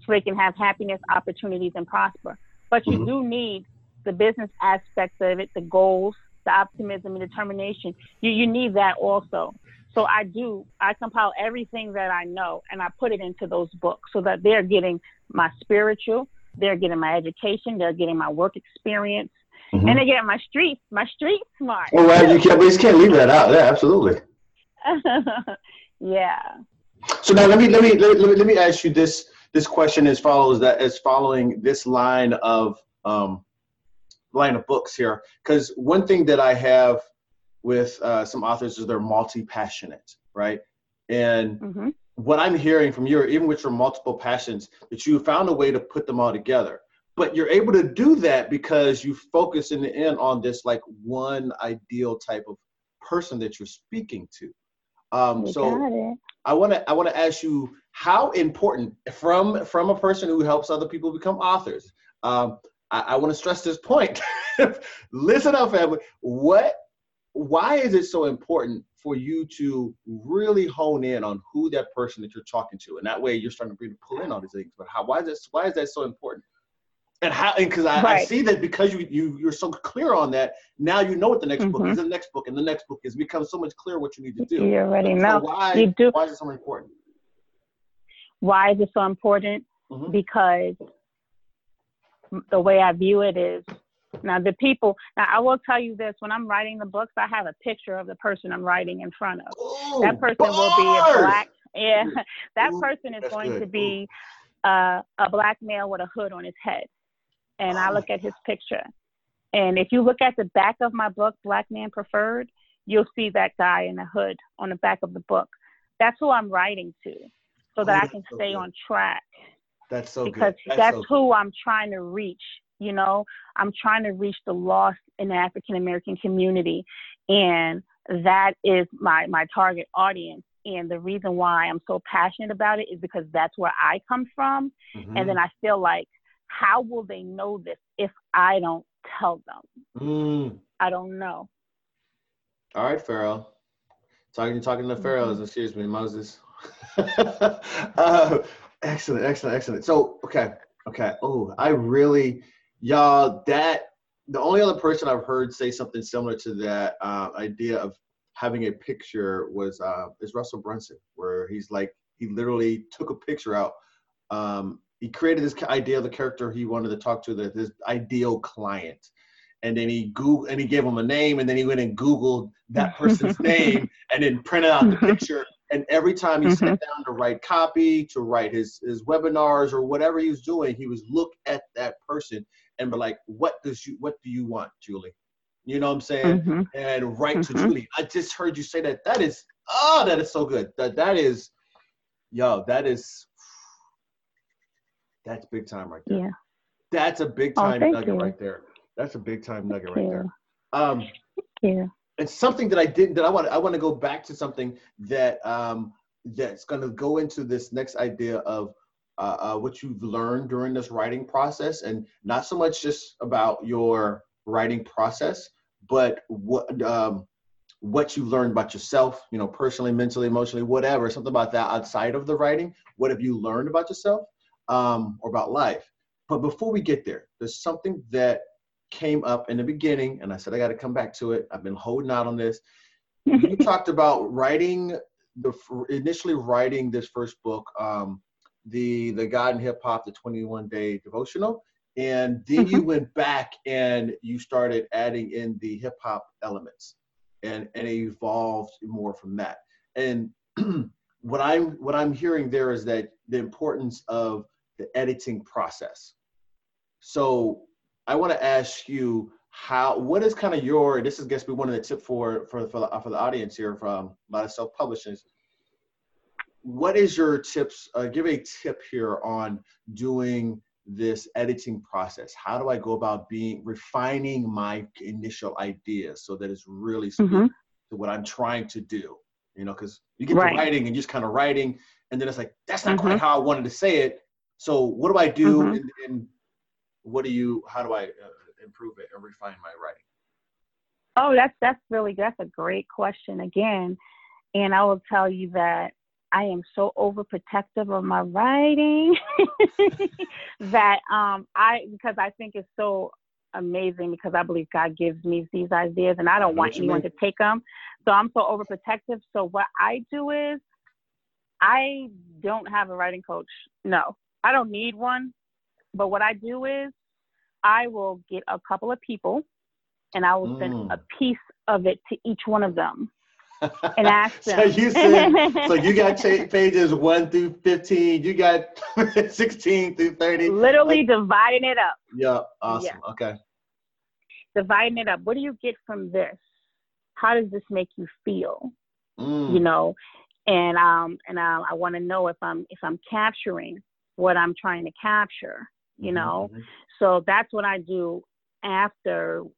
so they can have happiness, opportunities, and prosper. But you do need the business aspects of it, the goals, the optimism and determination. You need that also. So I compile everything that I know and I put it into those books so that they're getting my spiritual, they're getting my education, they're getting my work experience, and they're getting my street smart. Well, right, you just can't leave that out. Yeah, absolutely. Yeah. So now let me ask you this question following this line of books here, because one thing that I have with some authors is they're multi-passionate, right? And what I'm hearing from you, even with your multiple passions, that you found a way to put them all together. But you're able to do that because you focus in the end on this like one ideal type of person that you're speaking to. So I want to ask you, how important from a person who helps other people become authors. I want to stress this point. Listen up, family. Why is it so important for you to really hone in on who that person that you're talking to? And that way you're starting to pull in all these things. But why is that so important? And I see that because you're so clear on that, now you know what the next book is, and the next book, and the next book is. It becomes so much clearer what you need to do. You already know. So why is it so important? Why is it so important? Because the way I view it is, now I will tell you this, when I'm writing the books, I have a picture of the person I'm writing in front of. Ooh, that person will be a black. Yeah, that person is going to be a black male with a hood on his head. And I look at his picture. And if you look at the back of my book, Black Man Preferred, you'll see that guy in the hood on the back of the book. That's who I'm writing to so that I can stay on track. That's so good. Because that's who I'm trying to reach. You know, I'm trying to reach the lost in the African-American community. And that is my target audience. And the reason why I'm so passionate about it is because that's where I come from. And then I feel like, how will they know this if I don't tell them? I don't know. All right, Pharaoh. Talking to Pharaohs. Excuse me, Moses. Excellent. So, okay. Oh, the only other person I've heard say something similar to that idea of having a picture is Russell Brunson, where he's like, he literally took a picture out. He created this idea of the character he wanted to talk to, this ideal client. And then he Googled, and he gave him a name, and then he went and Googled that person's name and then printed out the picture. And every time he sat down to write copy, to write his webinars or whatever he was doing, he was look at that person and be like, what do you want, Julie? You know what I'm saying? And write to Julie. I just heard you say that. That is so good. That's big time right there. Yeah. That's a big time nugget right there. That's a big time nugget right there. It's something that I didn't, that I want to go back to something that that's going to go into this next idea of what you've learned during this writing process, and not so much just about your writing process, but what you learned about yourself, you know, personally, mentally, emotionally, whatever, something about that outside of the writing. What have you learned about yourself? Or about life. But before we get there, there's something that came up in the beginning, and I said I got to come back to it. I've been holding out on this. You talked about initially writing this first book, the God and Hip-Hop, the 21-day devotional, and then you went back and you started adding in the hip-hop elements, and it evolved more from that. And what I'm hearing there is that the importance of the editing process. So I want to ask you what is kind of your, this is, I guess, be one of the tip for the audience here from a lot of self-publishers. What is your tips? Give a tip here on doing this editing process. How do I go about refining my initial ideas so that it's really speaking to what I'm trying to do? You know, because you get to writing and just kind of writing, and then it's like, that's not quite how I wanted to say it. So what do I do? And how do I improve it and refine my writing? Oh, that's really good. That's a great question again. And I will tell you that I am so overprotective of my writing that because I think it's so amazing, because I believe God gives me these ideas and I don't want anyone to take them. So I'm so overprotective. So what I do is I don't have a writing coach. No, I don't need one. But what I do is I will get a couple of people and I will send a piece of it to each one of them. And ask them. So you got pages 1 through 15. You got 16 through 30. Literally dividing it up. Yeah. Awesome. Yeah. Okay. Dividing it up. What do you get from this? How does this make you feel? You know, and I want to know if I'm capturing what I'm trying to capture. You know, so that's what I do afterwards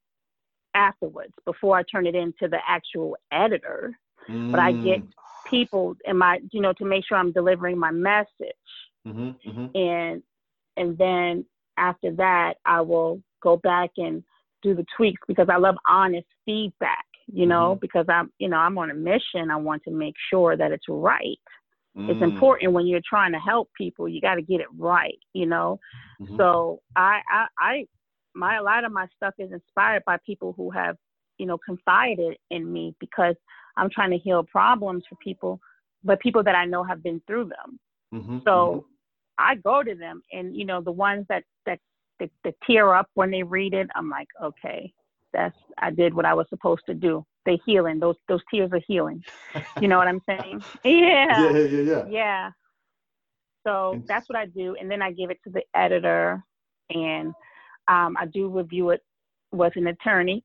before I turn it into the actual editor, but I get people in my, you know, to make sure I'm delivering my message. And then after that, I will go back and do the tweaks, because I love honest feedback, you know, because I'm on a mission. I want to make sure that it's right. It's important when you're trying to help people, you got to get it right, you know? So a lot of my stuff is inspired by people who have, you know, confided in me, because I'm trying to heal problems for people, but people that I know have been through them. So I go to them, and, you know, the ones that tear up when they read it, I'm like, okay, I did what I was supposed to do. They're healing. Those tears are healing. You know what I'm saying? Yeah. So that's what I do. And then I give it to the editor, and I do review it with an attorney.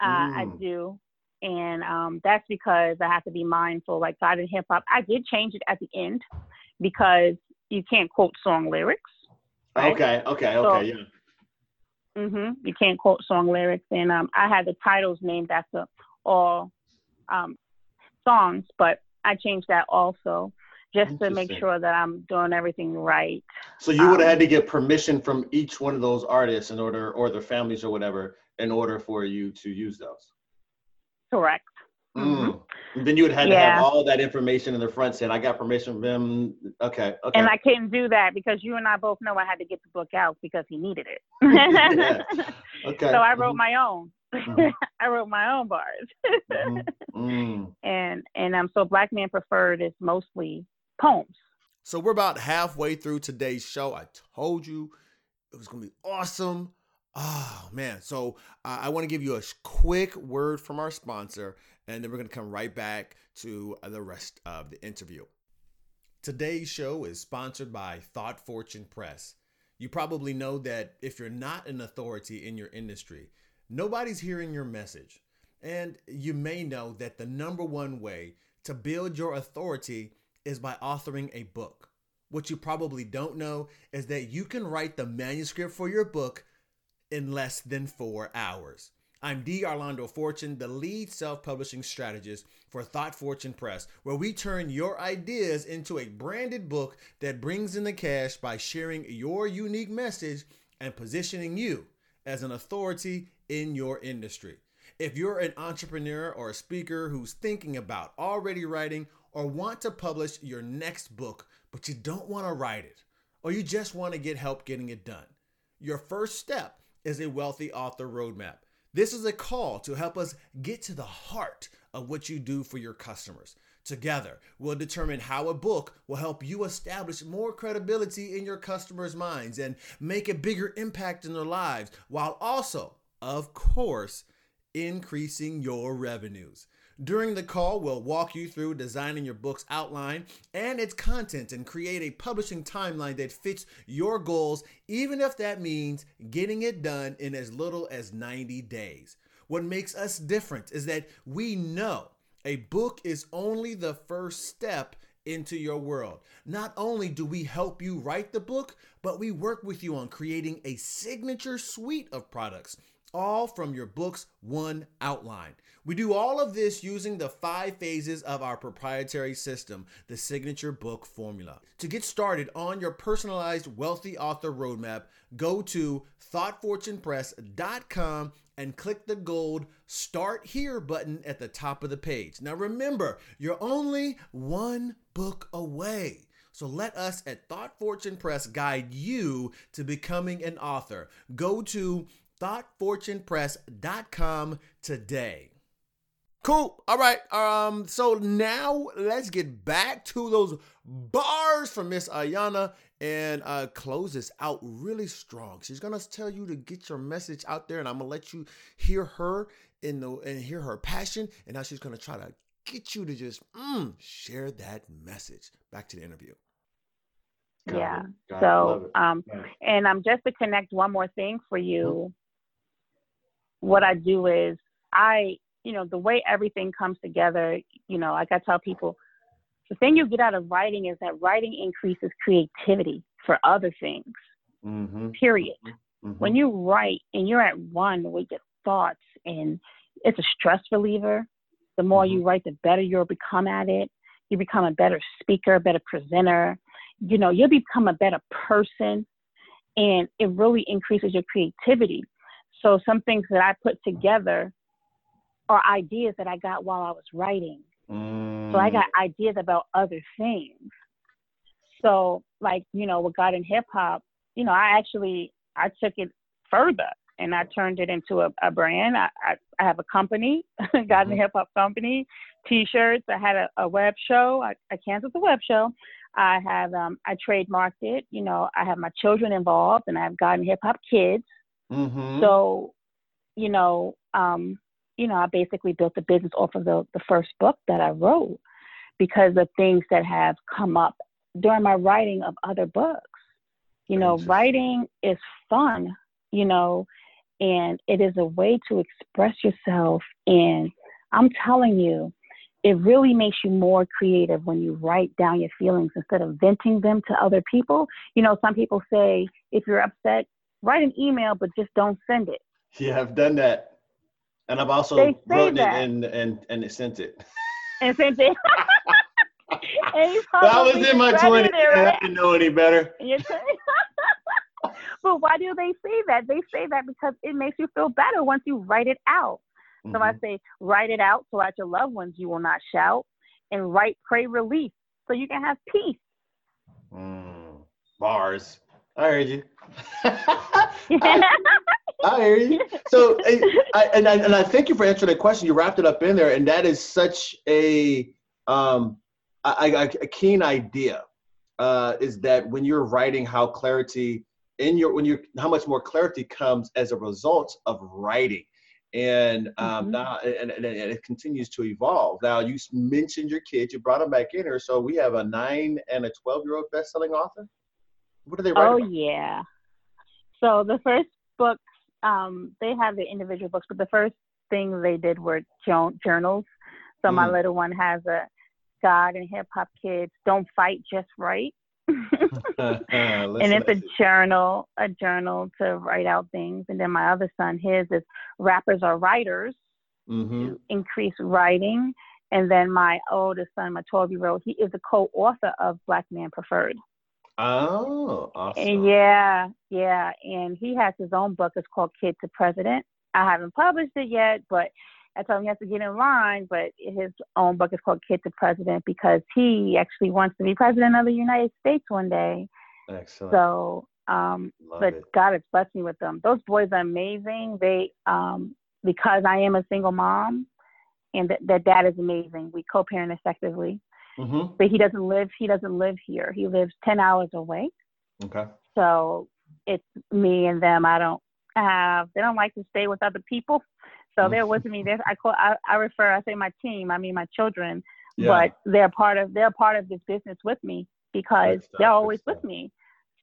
I do. And that's because I have to be mindful. Like God and Hip-Hop, I did change it at the end because you can't quote song lyrics. Right? Okay. Yeah. You can't quote song lyrics. And I had the titles named after all songs, but I changed that also, just to make sure that I'm doing everything right. So you would have had to get permission from each one of those artists in order, or their families or whatever, in order for you to use those. Correct. And then you would have to have all that information in the front saying, I got permission from them. Okay. And I couldn't do that, because you and I both know I had to get the book out because he needed it. Okay. So I wrote my own. I wrote my own bars. And so Black Man Preferred is mostly poems. So we're about halfway through today's show. I told you it was going to be awesome. Oh, man. So I want to give you a quick word from our sponsor, and then we're going to come right back to the rest of the interview. Today's show is sponsored by Thought Fortune Press. You probably know that if you're not an authority in your industry, nobody's hearing your message. And you may know that the number one way to build your authority is by authoring a book. What you probably don't know is that you can write the manuscript for your book in less than 4 hours. I'm D. Arlando Fortune, the lead self-publishing strategist for Thought Fortune Press, where we turn your ideas into a branded book that brings in the cash by sharing your unique message and positioning you as an authority in your industry. If you're an entrepreneur or a speaker who's thinking about already writing, or want to publish your next book, but you don't want to write it, or you just want to get help getting it done, your first step is a Wealthy Author Roadmap. This is a call to help us get to the heart of what you do for your customers. Together, we'll determine how a book will help you establish more credibility in your customers' minds and make a bigger impact in their lives, while also, of course, increasing your revenues. During the call, we'll walk you through designing your book's outline and its content and create a publishing timeline that fits your goals, even if that means getting it done in as little as 90 days. What makes us different is that we know a book is only the first step into your world. Not only do we help you write the book, but we work with you on creating a signature suite of products, all from your book's one outline. We do all of this using the 5 phases of our proprietary system, the signature book formula. To get started on your personalized Wealthy Author roadmap, go to thoughtfortunepress.com and click the gold Start Here button at the top of the page. Now remember, you're only one book away. So let us at Thought Fortune Press guide you to becoming an author. Go to thoughtfortunepress.com today. Cool. All right. So now let's get back to those bars from Miss Ayanna and close this out really strong. She's going to tell you to get your message out there, and I'm going to let you hear her and hear her passion, and now she's going to try to get you to just share that message. Back to the interview. Yeah. So, and just to connect one more thing for you, what I do is the way everything comes together, like I tell people, the thing you get out of writing is that writing increases creativity for other things, period. Mm-hmm. When you write and you're at one with your thoughts, and it's a stress reliever, the more you write, the better you'll become at it. You become a better speaker, better presenter, you'll become a better person, and it really increases your creativity. So some things that I put together are ideas that I got while I was writing. So I got ideas about other things. So like, with God and Hip-Hop, I took it further and I turned it into a brand. I have a company, God and Hip-Hop company, t-shirts. I had a web show. I canceled the web show. I have, I trademarked it. I have my children involved, and I have God and Hip-Hop kids. So, I basically built the business off of the first book that I wrote, because of things that have come up during my writing of other books. Writing is fun, and it is a way to express yourself. And I'm telling you, it really makes you more creative when you write down your feelings instead of venting them to other people. Some people say, if you're upset, write an email, but just don't send it. Yeah, I've done that. And I've also written it and sent it. And sent it. I was in my 20s and I didn't know any better. But why do they say that? They say that because it makes you feel better once you write it out. So I say, write it out so at your loved ones you will not shout. And write, pray, release so you can have peace. Bars. I heard you. I hear you. So, I thank you for answering that question. You wrapped it up in there, and that is such a keen idea. Is that when you're writing, how clarity how much more clarity comes as a result of writing, and it continues to evolve. Now, you mentioned your kids. You brought them back in here. So we have a 9 and a 12-year-old best-selling author. What do they write about? Yeah. So the first book. They have the individual books, but the first thing they did were journals. So my little one has a God and Hip-Hop Kids, Don't Fight, Just Write. And it's a journal to write out things. And then my other son, his is Rappers Are Writers, to increase writing. And then my oldest son, my 12-year-old, he is a co-author of Black Man Preferred. Oh, awesome. And yeah. And he has his own book. It's called Kid to President. I haven't published it yet, but I told him he has to get in line. But his own book is called Kid to President because he actually wants to be president of the United States one day. Excellent. So, God has blessed me with them. Those boys are amazing. They, because I am a single mom and their dad is amazing. We co-parent effectively. But he doesn't live here. He lives 10 hours away. Okay. So it's me and them. They don't like to stay with other people. So they're with me. I say my team, I mean my children, but they're part of this business with me because they're always with me.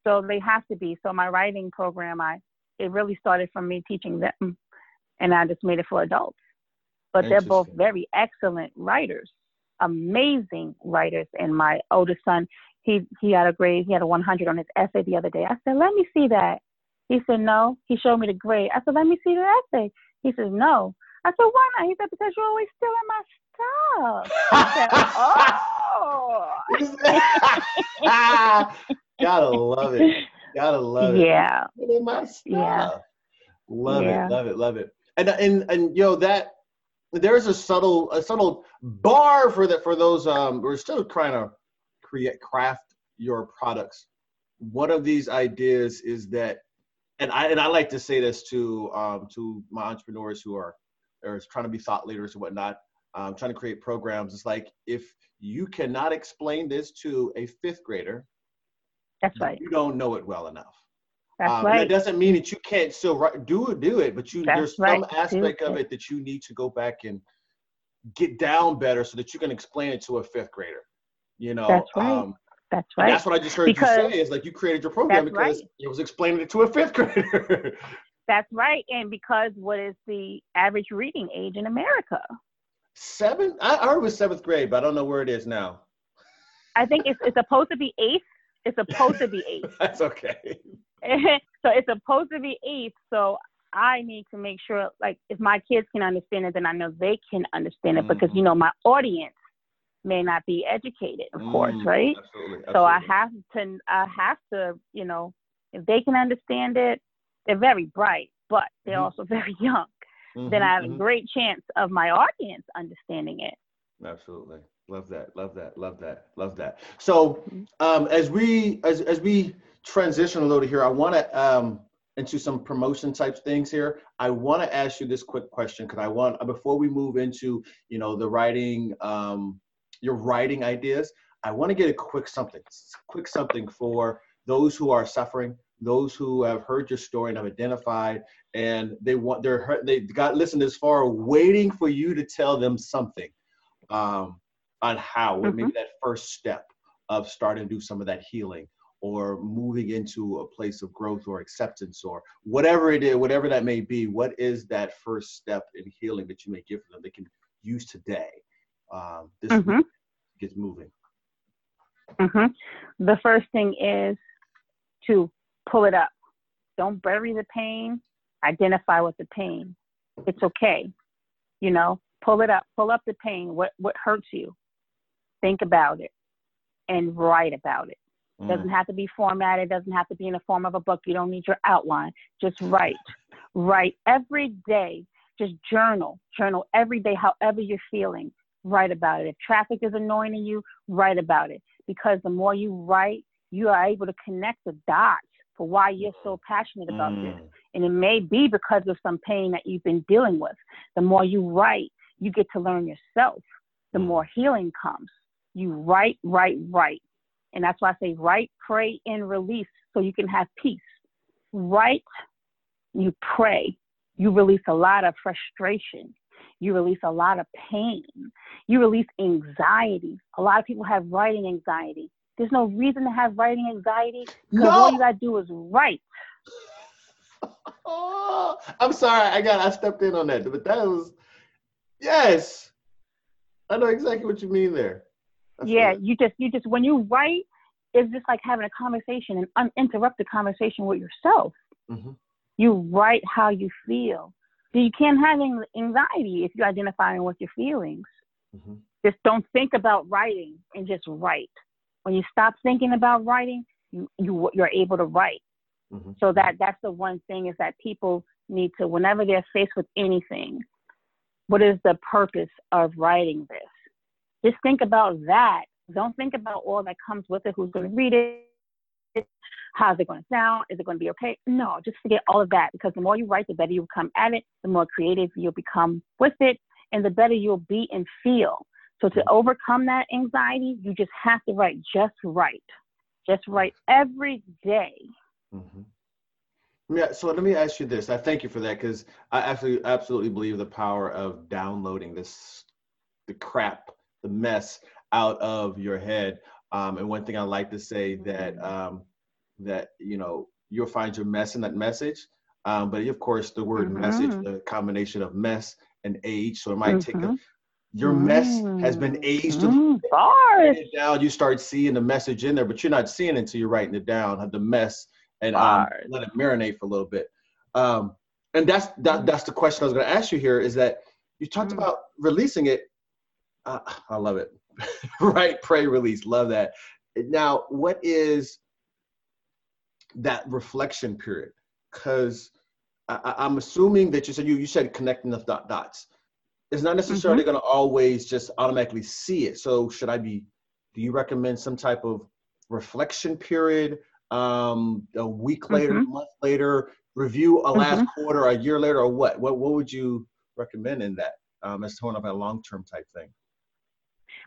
So they have to be. So my writing program, it really started from me teaching them, and I just made it for adults. But they're both very excellent writers, amazing writers. And my oldest son, he had a 100 on his essay the other day. I said, let me see that. He said, no. He showed me the grade. I said, let me see the essay. He says, no. I said, why not? He said, because you're always stealing my stuff. I said, oh. Gotta love it. Yeah. Stealing my stuff. Yeah. Love it. And you know, that there's a subtle bar for that, for those we're still trying to craft your products. One of these ideas is that, and I like to say this to my entrepreneurs who are trying to be thought leaders and whatnot, trying to create programs. It's like, if you cannot explain this to a fifth grader, that's right, you don't know it well enough. That's right. That doesn't mean that you can't still do it, but there's some aspect of it that you need to go back and get down better so that you can explain it to a fifth grader. You know, that's right. And that's what I just heard you say, is like you created your program because it was explaining it to a fifth grader. That's right. And because what is the average reading age in America? Seven? I heard it was seventh grade, but I don't know where it is now. I think it's supposed to be eighth. It's supposed to be eighth. That's okay. So it's supposed to be eighth. So I need to make sure, like, if my kids can understand it, then I know they can understand it because, you know, my audience may not be educated, of course, right? Absolutely. So I have to, you know, if they can understand it, they're very bright, but they're also very young. Mm-hmm, then I have a great chance of my audience understanding it. Absolutely. Love that. So as we transition a little here, I want to into some promotion type things here. I want to ask you this quick question because I want, before we move into, you know, the writing, your writing ideas, I want to get a quick something for those who are suffering, those who have heard your story and have identified, and they've got listened this far, waiting for you to tell them something. On how, or maybe that first step of starting to do some of that healing or moving into a place of growth or acceptance or whatever it is, whatever that may be, what is that first step in healing that you may give them that they can use today? This gets moving. The first thing is to pull it up. Don't bury the pain. Identify with the pain. It's okay. You know, pull it up. Pull up the pain. What hurts you? Think about it and write about it. It doesn't have to be formatted. It doesn't have to be in the form of a book. You don't need your outline. Just write. Write every day. Just journal. Journal every day, however you're feeling. Write about it. If traffic is annoying you, write about it. Because the more you write, you are able to connect the dots for why you're so passionate about this. And it may be because of some pain that you've been dealing with. The more you write, you get to learn yourself. The more healing comes. You write. And that's why I say write, pray, and release so you can have peace. Write, you pray. You release a lot of frustration. You release a lot of pain. You release anxiety. A lot of people have writing anxiety. There's no reason to have writing anxiety because all you got to do is write. Oh, I'm sorry. I stepped in on that. But that was, yes. I know exactly what you mean there. You just when you write, it's just like having a conversation, an uninterrupted conversation with yourself. You write how you feel. So you can't have anxiety if you're identifying with your feelings. Just don't think about writing and just write. When you stop thinking about writing, you're able to write. So that's the one thing, is that people need to, whenever they're faced with anything, what is the purpose of writing this? Just think about that. Don't think about all that comes with it. Who's going to read it? How's it going to sound? Is it going to be okay? No, just forget all of that, because the more you write, the better you become at it, the more creative you'll become with it, and the better you'll be and feel. So to overcome that anxiety, you just have to write. Just write every day. Yeah, so let me ask you this. I thank you for that, because I absolutely believe the power of downloading the crap, the mess out of your head. And one thing I like to say that, that, you know, you'll find your mess in that message. But of course, the word message, the combination of mess and age. So it might take a, your mess has been aged. Now you start seeing the message in there, but you're not seeing it until you're writing it down, the mess, and let it marinate for a little bit. And that's the question I was going to ask you here, is that you talked about releasing it. I love it. Write, pray, release. Love that. Now, what is that reflection period? Because I'm assuming that you said connecting the dots. It's not necessarily going to always just automatically see it. So do you recommend some type of reflection period, a week later, a month later, review a last quarter, a year later, or what? What would you recommend in that as to about a long-term type thing?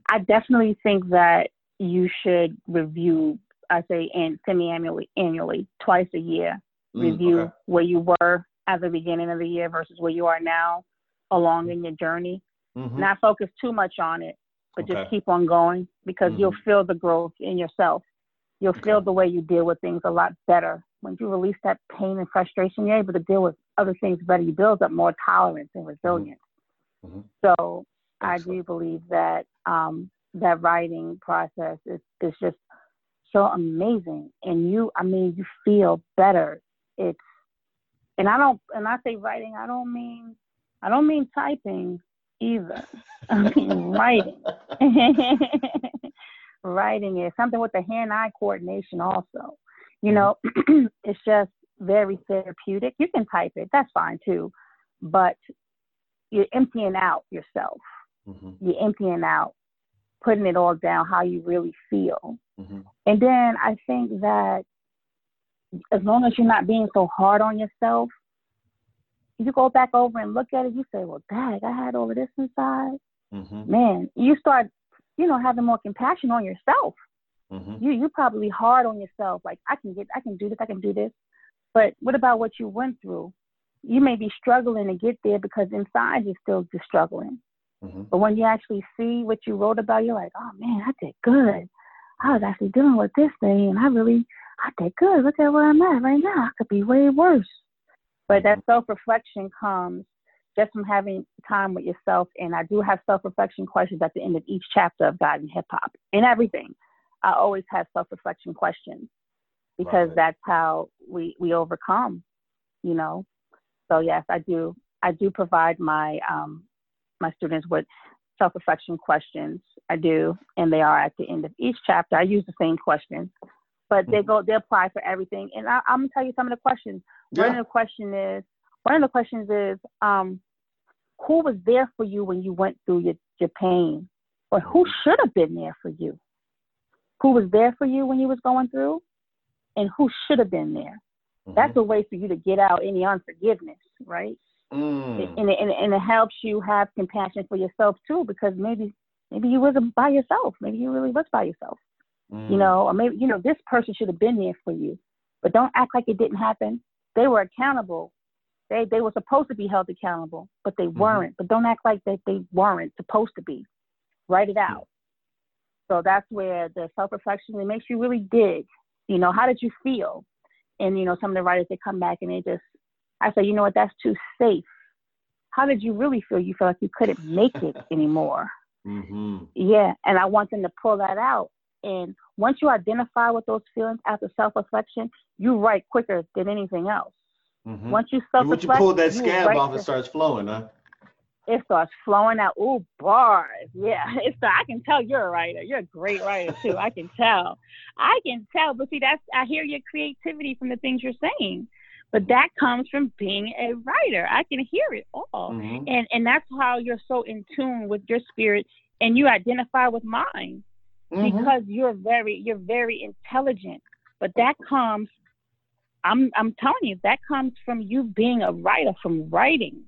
I definitely think that you should review, I say, and semi-annually, twice a year, review where you were at the beginning of the year versus where you are now along in your journey. Not focus too much on it, but just keep on going, because you'll feel the growth in yourself. You'll feel the way you deal with things a lot better. When you release that pain and frustration, you're able to deal with other things better. You build up more tolerance and resilience. So I do believe that that writing process is just so amazing. And you feel better. I say writing, I don't mean typing either. I mean writing. Writing is something with the hand-eye coordination also. You know, it's just very therapeutic. You can type it, that's fine too, but you're emptying out yourself. You're emptying out, putting it all down, how you really feel. And then I think that as long as you're not being so hard on yourself, you go back over and look at it, you say, well, dang, I had all of this inside. Man, you start, you know, having more compassion on yourself. You're probably hard on yourself. Like, I can do this. But what about what you went through? You may be struggling to get there because inside you're still just struggling. But when you actually see what you wrote about, you're like, oh man, I did good. I was actually dealing with this thing and I did good. Look at where I'm at right now. I could be way worse. But that self-reflection comes just from having time with yourself. And I do have self-reflection questions at the end of each chapter of God and Hip-Hop and everything. I always have self-reflection questions because that's how we overcome, you know? So yes, I do provide my, my students with self-reflection questions. I do. And they are at the end of each chapter. I use the same questions, but they apply for everything. And I'm going to tell you some of the questions. Yeah. One of the questions is, who was there for you when you went through your pain? Or who should have been there for you? Who was there for you when you was going through? And who should have been there? That's a way for you to get out any unforgiveness, right? And it helps you have compassion for yourself too, because maybe you wasn't by yourself. Maybe you really was by yourself, you know, or maybe, you know, this person should have been there for you, but don't act like it didn't happen. They were accountable. They were supposed to be held accountable, but they weren't. But don't act like that they weren't supposed to be. Write it out. So that's where the self-reflection, it makes you really dig, you know, how did you feel? And, you know, some of the writers, they come back and I say, you know what, that's too safe. How did you really feel? You felt like you couldn't make it anymore. Yeah. And I want them to pull that out. And once you identify with those feelings after self-reflection, you write quicker than anything else. Once you self-reflect, once you pull that scab off, it starts flowing, huh? It starts flowing out. Ooh, bars. Yeah. I can tell you're a writer. You're a great writer too. I can tell. But see, I hear your creativity from the things you're saying. But that comes from being a writer. I can hear it all. And that's how you're so in tune with your spirit and you identify with mine because you're very intelligent. But that comes, I'm telling you, that comes from you being a writer, from writing.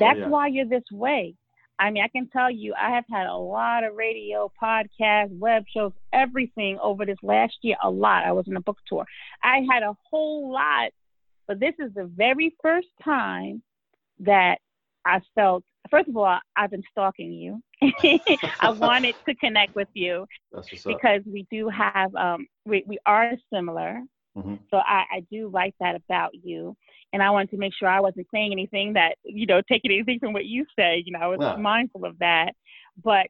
That's why you're this way. I mean, I can tell you, I have had a lot of radio, podcasts, web shows, everything over this last year, a lot. I was in a book tour. I had a whole lot But this is the very first time that I felt, first of all, I've been stalking you. I wanted to connect with you because we do have, we are similar. Mm-hmm. So I do like that about you. And I wanted to make sure I wasn't saying anything that, you know, taking anything from what you say, you know, I was mindful of that. But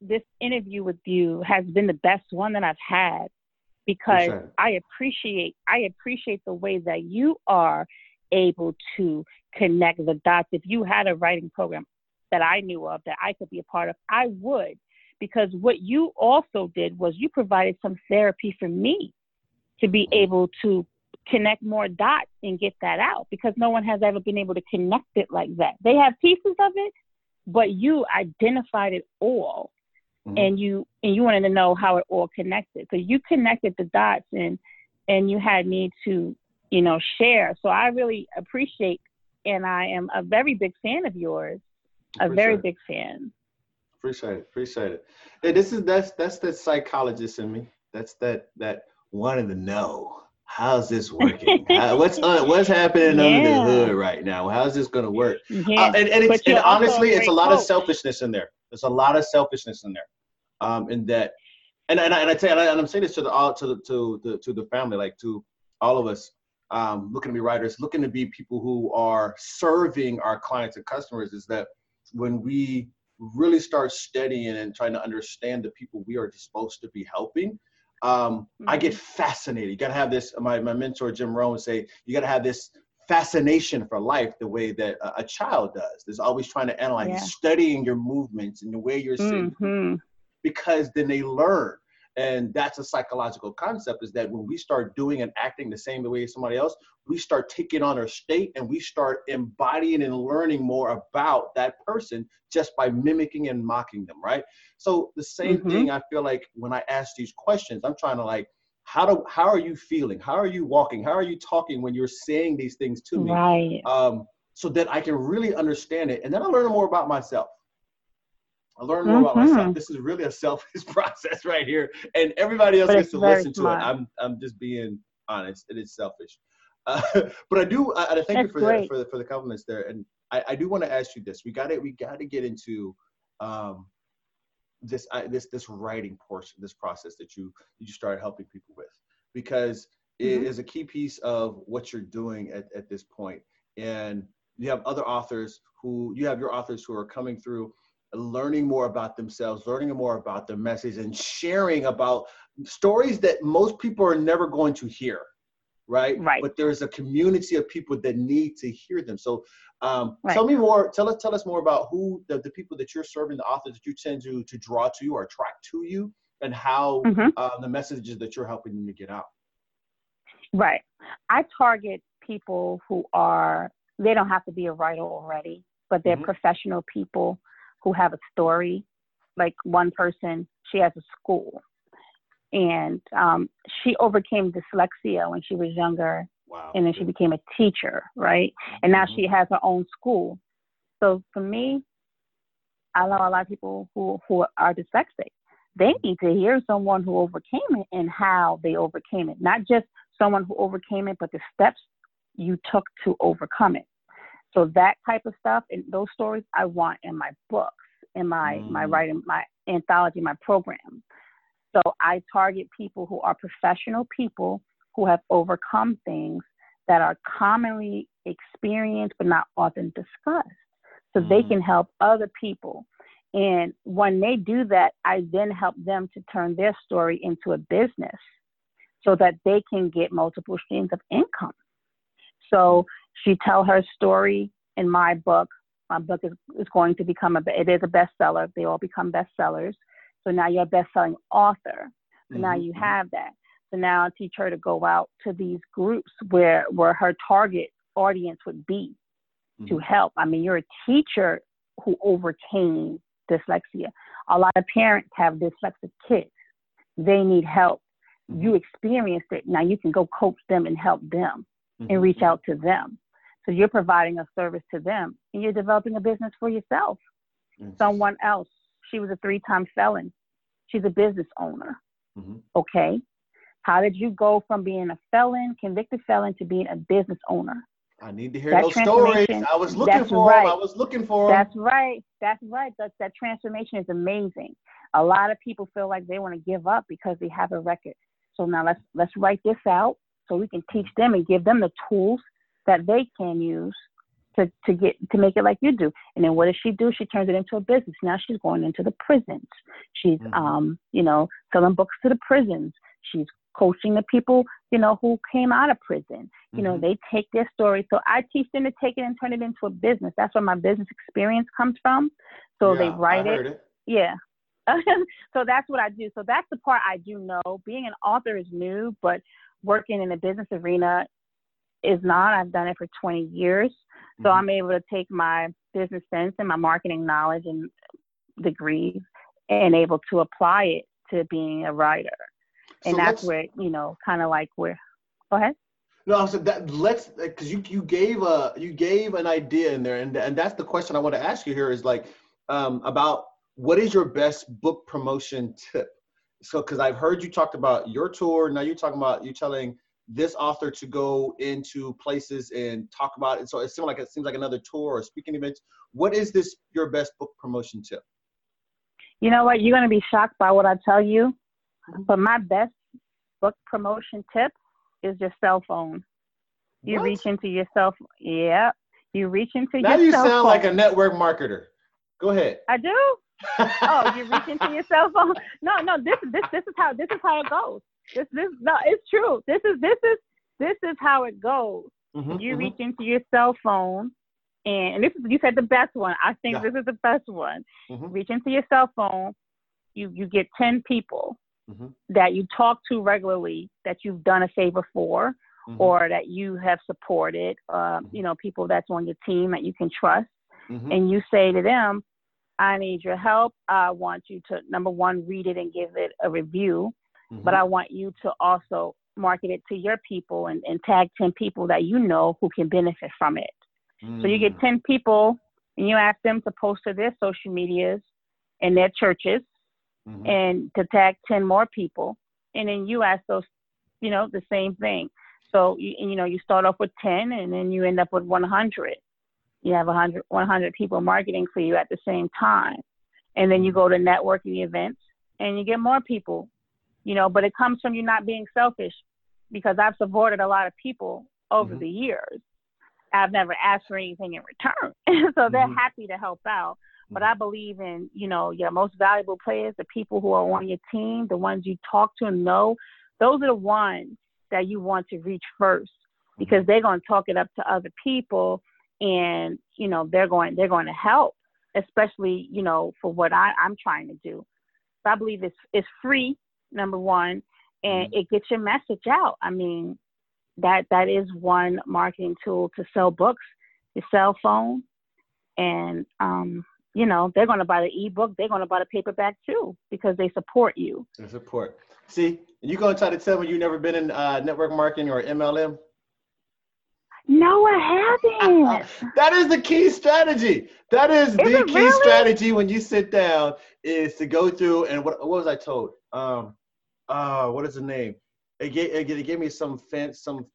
this interview with you has been the best one that I've had because I appreciate the way that you are able to connect the dots. If you had a writing program that I knew of that I could be a part of, I would, because what you also did was you provided some therapy for me to be able to connect more dots and get that out, because no one has ever been able to connect it like that. They have pieces of it, but you identified it all. Mm-hmm. And you wanted to know how it all connected. So you connected the dots and you had me to, you know, share. So I really appreciate, and I am a very big fan of yours. A very big fan. Appreciate it. Hey, that's the psychologist in me. That's that wanted to know, how's this working? What's happening under the hood right now? How's this going to work? Yeah. And honestly, it's a lot of selfishness in there. In that, and I tell you, and I'm saying this to the family, like to all of us, looking to be writers, looking to be people who are serving our clients and customers, is that when we really start studying and trying to understand the people we are supposed to be helping, I get fascinated. You got to have this, my mentor, Jim Rohn, would say, you got to have this fascination for life the way that a child does. There's always trying to analyze, studying your movements and the way you're sitting, because then they learn. And that's a psychological concept, is that when we start doing and acting the same way as somebody else, we start taking on our state and we start embodying and learning more about that person just by mimicking and mocking them, right? So the same thing, I feel like when I ask these questions, I'm trying to like, how are you feeling? How are you walking? How are you talking when you're saying these things to me? Right. So that I can really understand it. And then I learn more about myself. I learned more about myself. This is really a selfish process right here. And everybody else gets to listen to it. I'm just being honest. It is selfish. But I do, I thank you for that, for the compliments there. And I do want to ask you this. We got to get into this writing portion, this process that you started helping people with, because it is a key piece of what you're doing at this point. And you have your authors who are coming through, learning more about themselves, learning more about their message, and sharing about stories that most people are never going to hear, right? Right. But there's a community of people that need to hear them. So tell us more about who the people that you're serving, the authors that you tend to draw to you or attract to you, and how the messages that you're helping them to get out. Right. I target people who they don't have to be a writer already, but they're professional people who have a story. Like one person, she has a school, and she overcame dyslexia when she was younger. Wow. And then she became a teacher, right? And now she has her own school. So for me, I know a lot of people who are dyslexic, they need to hear someone who overcame it and how they overcame it. Not just someone who overcame it, but the steps you took to overcome it. So that type of stuff and those stories I want in my books, in my writing, my anthology, my program. So I target people who are professional people who have overcome things that are commonly experienced but not often discussed, so they can help other people. And when they do that, I then help them to turn their story into a business so that they can get multiple streams of income. So she tell her story in my book. My book is going to become it is a bestseller. They all become bestsellers. So now you're a best-selling author. So now you have that. So now I teach her to go out to these groups where her target audience would be to help. I mean, you're a teacher who overcame dyslexia. A lot of parents have dyslexic kids. They need help. You experienced it. Now you can go coach them and help them and reach out to them. So you're providing a service to them, and you're developing a business for yourself. Mm-hmm. Someone else, she was a 3-time felon. She's a business owner. Okay. How did you go from being a felon, convicted felon, to being a business owner? I need to hear those stories. I was looking for them. That's right. That's right. That transformation is amazing. A lot of people feel like they want to give up because they have a record. So now let's write this out so we can teach them and give them the tools that they can use to make it like you do. And then what does? She turns it into a business. Now she's going into the prisons. She's selling books to the prisons. She's coaching the people, who came out of prison. You know, they take their story. So I teach them to take it and turn it into a business. That's where my business experience comes from. So they write it. Yeah. So that's what I do. So that's the part I do know. Being an author is new, but working in the business arena is not. I've done it for 20 years. So I'm able to take my business sense and my marketing knowledge and degree and able to apply it to being a writer. And so that's where, go ahead. No, so because you gave an idea in there. And that's the question I want to ask you here is about what is your best book promotion tip? So, because I've heard you talked about your tour. Now you're talking about you telling this author to go into places and talk about it. So it seems like another tour or speaking events. What is this, your best book promotion tip? You know what? You're going to be shocked by what I tell you. But my best book promotion tip is your cell phone. You reach into yourself. Yeah. You reach into now your cell phone. Now you sound like a network marketer. Go ahead. I do? Oh, you reach into your cell phone. No, this is how it goes. It's true. This is how it goes. You reach into your cell phone and you said the best one. I think this is the best one. Reach into your cell phone. You get 10 people. Mm-hmm. that you talk to regularly, that you've done a favor for, or that you have supported, people that's on your team that you can trust. And you say to them, I need your help. I want you to, number one, read it and give it a review. But I want you to also market it to your people and tag 10 people that you know who can benefit from it. So you get 10 people and you ask them to post to their social medias and their churches. And to tag 10 more people. And then you ask those, the same thing. So, you start off with 10 and then you end up with 100. You have 100 people marketing for you at the same time. And then you go to networking events and you get more people, but it comes from you not being selfish because I've supported a lot of people over the years. I've never asked for anything in return. So they're happy to help out. But I believe in, your most valuable players, the people who are on your team, the ones you talk to and know, those are the ones that you want to reach first because they're going to talk it up to other people and, they're going to help, especially, for what I'm trying to do. So I believe it's free, number one, and it gets your message out. I mean, that is one marketing tool to sell books, your cell phone, and, they're going to buy the ebook. They're going to buy the paperback too because they support you. They support. See, you going to try to tell me you've never been in network marketing or MLM? No, I haven't. That is the key strategy. That is the key strategy when you sit down is to go through and what was I told? What is the name? It gave me some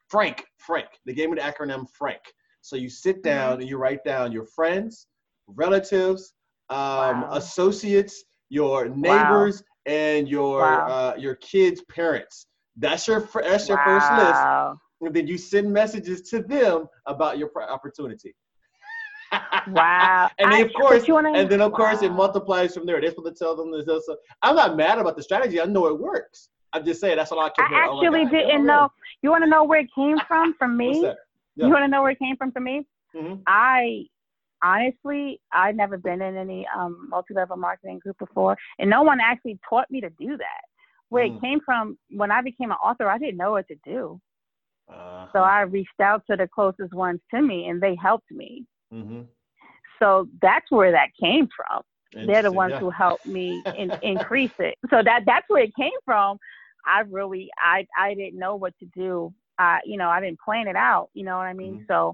Frank. They gave me the acronym Frank. So you sit down and you write down your friends, relatives, associates, your neighbors, and your kids' parents. That's your first list. And then you send messages to them about your opportunity. Wow. and then of course it multiplies from there. They're supposed to tell them this. I'm not mad about the strategy. I know it works. I'm just saying that's all I can do. I actually didn't know. You want to know where it came from me? Yeah. You want to know where it came from me? Mm-hmm. Honestly, I've never been in any multi-level marketing group before, and no one actually taught me to do that. Where it came from, when I became an author, I didn't know what to do. So I reached out to the closest ones to me, and they helped me. So that's where that came from. They're the ones who helped me increase it. So that's where it came from. I didn't know what to do. I didn't plan it out. You know what I mean? So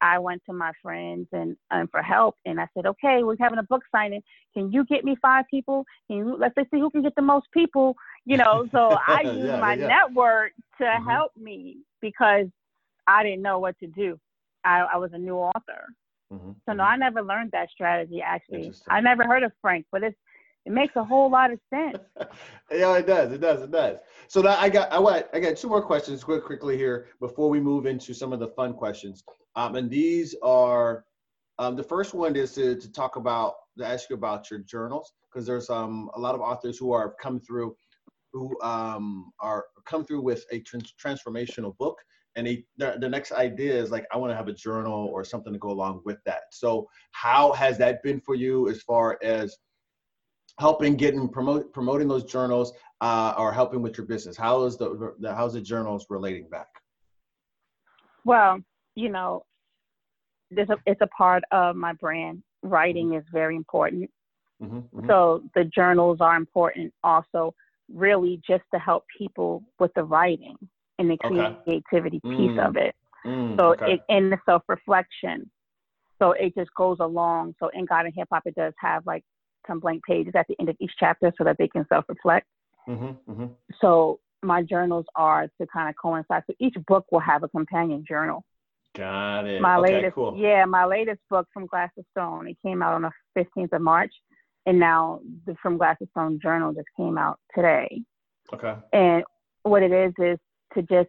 I went to my friends and for help. And I said, okay, we're having a book signing. Can you get me 5 people? Let's see who can get the most people, you know? So I used network to help me because I didn't know what to do. I was a new author. So no, I never learned that strategy, actually. I never heard of Frank, but it makes a whole lot of sense. Yeah, it does. So now I got 2 more questions quickly here before we move into some of the fun questions. And these are, the first one is to ask you about your journals, because there's a lot of authors who are come through with a transformational book. And the next idea is like, I want to have a journal or something to go along with that. So how has that been for you as far as helping promoting those journals or helping with your business? How is how's the journals relating back? Well, you know, it's a part of my brand. Writing is very important. So the journals are important also, really just to help people with the writing and the creativity piece of it. It in the self-reflection. So it just goes along. So in God and Hip-Hop, it does have like some blank pages at the end of each chapter so that they can self-reflect. So my journals are to kind of coincide. So each book will have a companion journal. Got it. My latest book, From Glass of Stone, it came out on the 15th of March. And now the From Glass of Stone journal just came out today. Okay. And what it is to just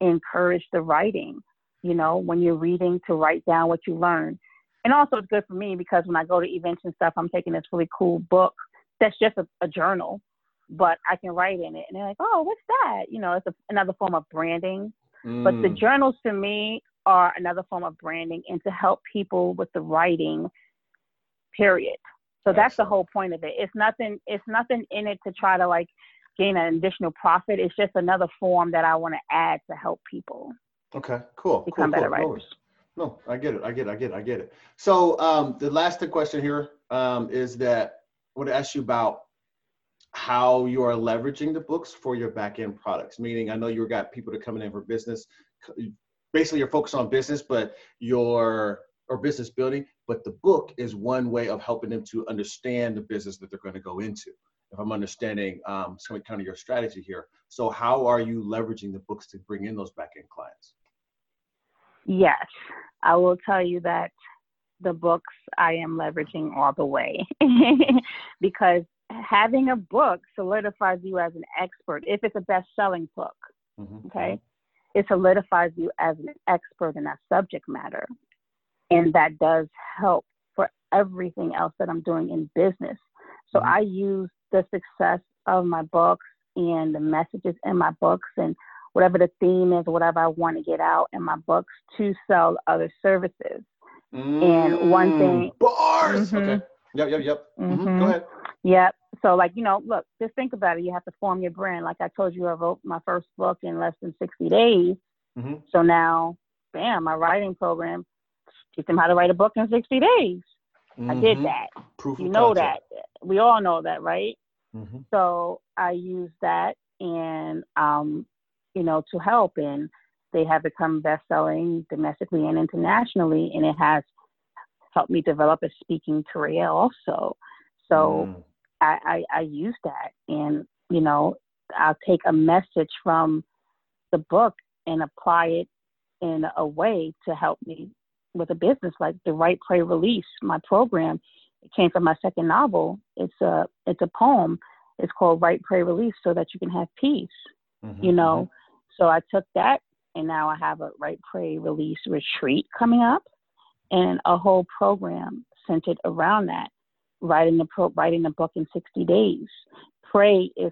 encourage the writing, you know, when you're reading, to write down what you learn. And also it's good for me because when I go to events and stuff, I'm taking this really cool book that's just a journal, but I can write in it. And they're like, oh, what's that? You know, it's another form of branding. But the journals to me are another form of branding and to help people with the writing, period. So that's the whole point of it. It's nothing in it to try to like gain an additional profit. It's just another form that I want to add to help people. Okay, cool. Become better writers. No, I get it. So the last question here is that I want to ask you about how you are leveraging the books for your back-end products. Meaning, I know you've got people that are coming in for business. Basically, you're focused on business, but or business building, but the book is one way of helping them to understand the business that they're going to go into. If I'm understanding some kind of your strategy here. So how are you leveraging the books to bring in those back-end clients? Yes, I will tell you that the books I am leveraging all the way because having a book solidifies you as an expert. If it's a best-selling book, okay, it solidifies you as an expert in that subject matter. And that does help for everything else that I'm doing in business. So I use the success of my books and the messages in my books and whatever the theme is, whatever I want to get out in my books to sell other services. And one thing. Bars. Okay. Yep. Go ahead. Yep. So like, you know, look, just think about it. You have to form your brand. Like I told you, I wrote my first book in less than 60 days. So now, bam, my writing program, teach them how to write a book in 60 days. I did that. Proof you know concept. That. We all know that, right? So I use that and, you know, to help. And they have become best-selling domestically and internationally. And it has helped me develop a speaking career also. So I use that. And, you know, I'll take a message from the book and apply it in a way to help me with a business, like the Write, Pray, Release, my program. It came from my second novel. It's a poem. It's called Write, Pray, Release, so that you can have peace, you know? So I took that and now I have a Write, Pray, Release retreat coming up and a whole program centered around that. Writing the book in 60 days. Pray is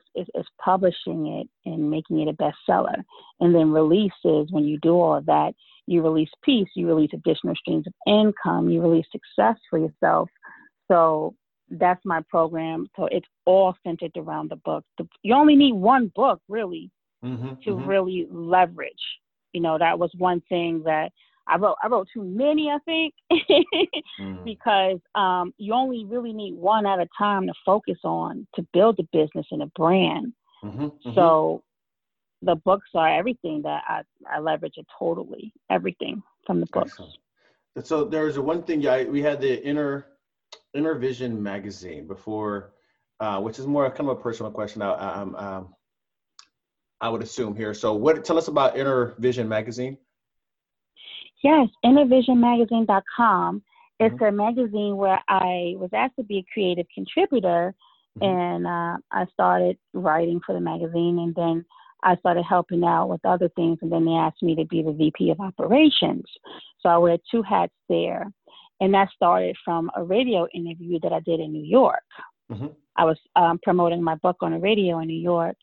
publishing it and making it a bestseller. And then release is when you do all of that, you release peace, you release additional streams of income, you release success for yourself. So that's my program. So it's all centered around the book. You only need one book really to really leverage. You know, that was one thing that I wrote too many, I think, because you only really need one at a time to focus on to build a business and a brand. So the books are everything that I leverage it totally, everything from the books. Excellent. So there's one thing we had the Intervision magazine before, which is more kind of a personal question. I would assume here. So tell us about Intervision magazine. Yes, intervisionmagazine.com. It's a magazine where I was asked to be a creative contributor, and I started writing for the magazine, and then I started helping out with other things, and then they asked me to be the VP of operations. So I wear two hats there, and that started from a radio interview that I did in New York. I was promoting my book on the radio in New York,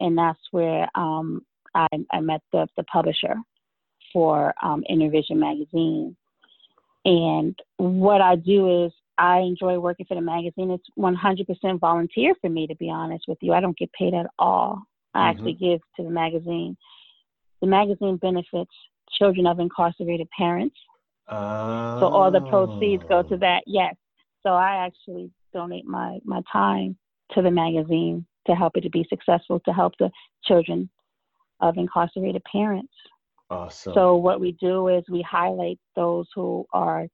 and that's where I met the publisher for Intervision magazine. And what I do is I enjoy working for the magazine. It's 100% volunteer for me, to be honest with you. I don't get paid at all. I actually give to the magazine. The magazine benefits children of incarcerated parents. So all the proceeds go to that. Yes. So I actually donate my time to the magazine to help it to be successful, to help the children of incarcerated parents. Awesome. So what we do is we highlight those who are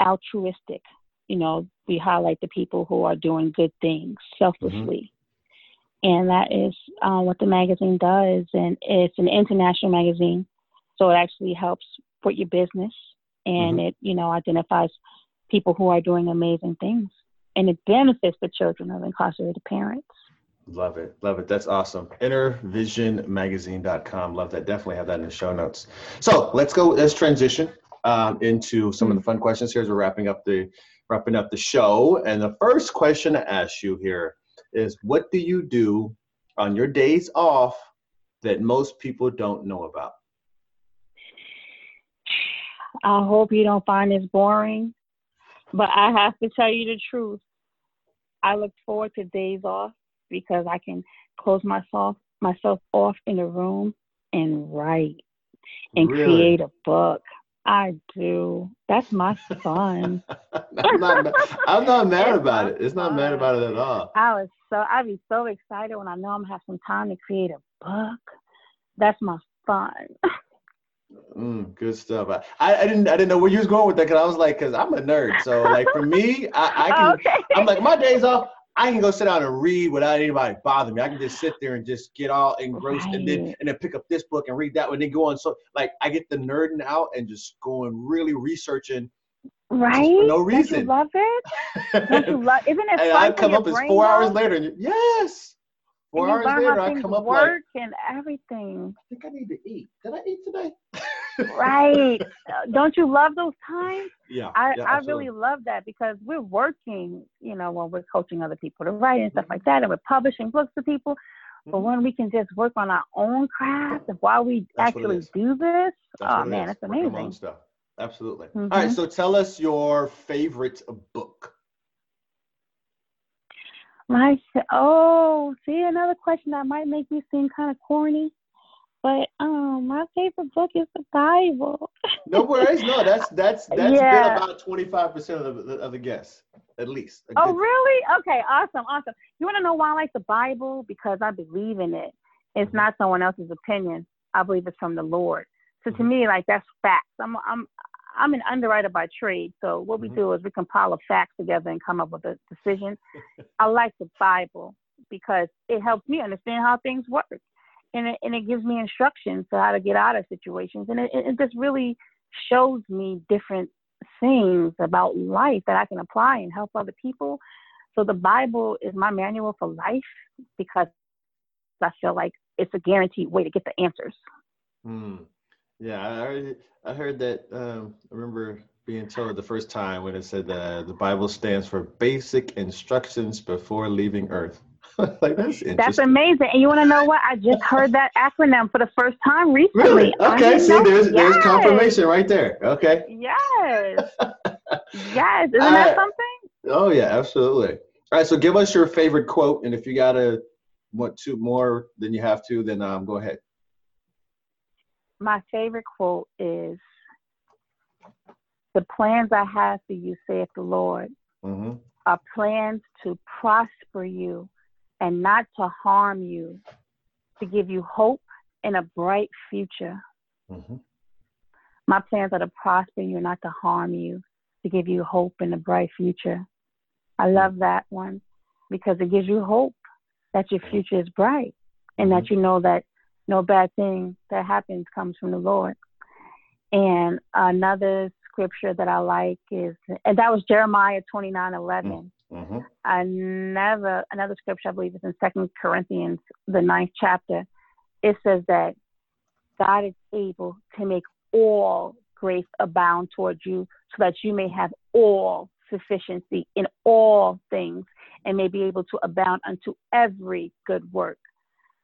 altruistic. You know, we highlight the people who are doing good things selflessly. And that is what the magazine does. And it's an international magazine. So it actually helps with your business. And it, you know, identifies people who are doing amazing things. And it benefits the children of incarcerated parents. Love it. Love it. That's awesome. Intervisionmagazine.com. Love that. Definitely have that in the show notes. So let's transition into some of the fun questions here as we're wrapping up the show. And the first question I ask you here is, what do you do on your days off that most people don't know about? I hope you don't find this boring, but I have to tell you the truth. I look forward to days off because I can close myself off in a room and write and create a book. I do. That's my fun. I'm not mad about it. It's not mad about it at all. I'd be so excited when I know I'm going to have some time to create a book. That's my fun. Good stuff. I didn't know where you was going with that, because I was like, because I'm a nerd. So like for me, I'm like, my days off, I can go sit down and read without anybody bothering me. I can just sit there and just get all engrossed, and then pick up this book and read that one, and then go on. So like I get the nerding out and just go and really researching. Right? For no reason. Don't you love it? Don't you love? Isn't it? And I come up, it's 4 hours later. And yes. 4 hours later, I come up work like, and everything. I think I need to eat. Did I eat today? Right. Don't you love those times? Yeah. I really love that, because we're working, you know, when we're coaching other people to write and stuff like that, and we're publishing books to people. But when we can just work on our own craft of why we actually do this, that's amazing. Working on stuff. Absolutely. All right. So tell us your favorite book. See, another question that might make me seem kind of corny, but my favorite book is the Bible. No worries, no, that's been about 25% of the guests, at least. Really? Okay, awesome. You want to know why I like the Bible? Because I believe in it. It's not someone else's opinion. I believe it's from the Lord. So to me, like, that's facts. I'm an underwriter by trade, so what we do is we compile facts together and come up with a decision. I like the Bible because it helps me understand how things work, and it gives me instructions to how to get out of situations, and it just really shows me different things about life that I can apply and help other people. So the Bible is my manual for life, because I feel like it's a guaranteed way to get the answers. Yeah, I heard that. I remember being told the first time when it said that the Bible stands for basic instructions before leaving Earth. Like, that's interesting. That's amazing. And you want to know what? I just heard that acronym for the first time recently. Really? Okay, see, there's confirmation right there. Okay. Yes. Yes. Isn't that something? Oh, yeah, absolutely. All right, so give us your favorite quote. And if you want two more than you have to, then go ahead. My favorite quote is, "The plans I have for you, saith the Lord, are plans to prosper you and not to harm you, to give you hope and a bright future." My plans are to prosper you, not to harm you, to give you hope in a bright future. I love that one because it gives you hope that your future is bright and that you know that no bad thing that happens comes from the Lord. And another scripture that I like is, and that was Jeremiah 29:11. Mm-hmm. Another scripture, I believe, is in Second Corinthians, the 9th chapter. It says that God is able to make all grace abound toward you so that you may have all sufficiency in all things and may be able to abound unto every good work.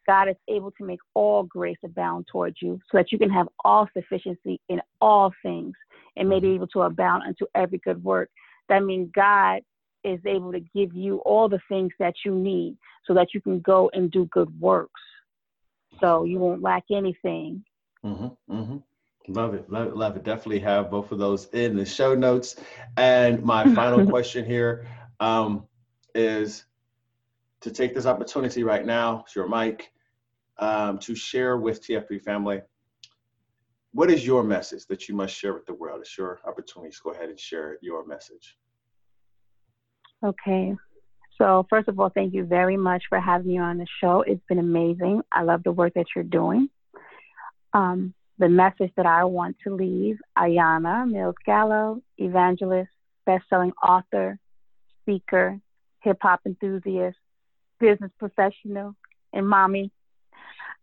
God is able to make all grace abound toward you so that you can have all sufficiency in all things and may be able to abound unto every good work. That means God is able to give you all the things that you need so that you can go and do good works. So you won't lack anything. Mm-hmm, mm-hmm. Love it, love it, love it. Definitely have both of those in the show notes. And my final question here is to take this opportunity right now, it's your mic, to share with TFP family, what is your message that you must share with the world? It's your opportunity. Just go ahead and share your message. Okay. So first of all, thank you very much for having me on the show. It's been amazing. I love the work that you're doing. The message that I want to leave, Ayanna Mills Gallo, evangelist, best-selling author, speaker, hip-hop enthusiast, business professional, and mommy,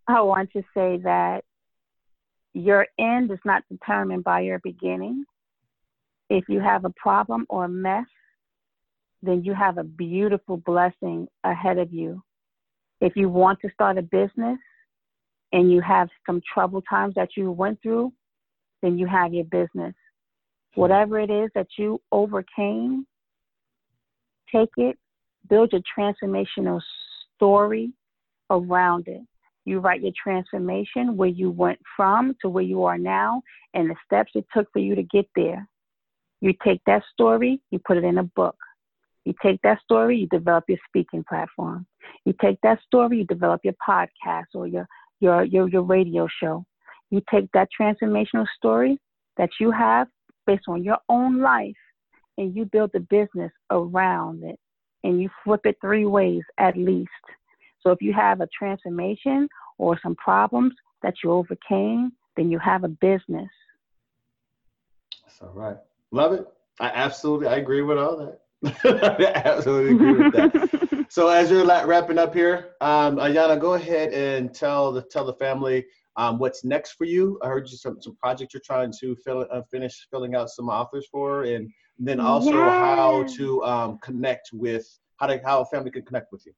I want to say that your end is not determined by your beginning. If you have a problem or a mess, then you have a beautiful blessing ahead of you. If you want to start a business and you have some trouble times that you went through, then you have your business. Whatever it is that you overcame, take it, build your transformational story around it. You write your transformation, where you went from to where you are now, and the steps it took for you to get there. You take that story, you put it in a book. You take that story, you develop your speaking platform. You take that story, you develop your podcast or your radio show. You take that transformational story that you have based on your own life and you build the business around it and you flip it 3 ways at least. So if you have a transformation or some problems that you overcame, then you have a business. That's all right. Love it. I agree with all that. I absolutely agree with that. So as you're wrapping up here, Ayanna, go ahead and tell the family what's next for you. I heard you some projects you're trying to finish filling out some offers for, and then also how to connect with how a family can connect with you.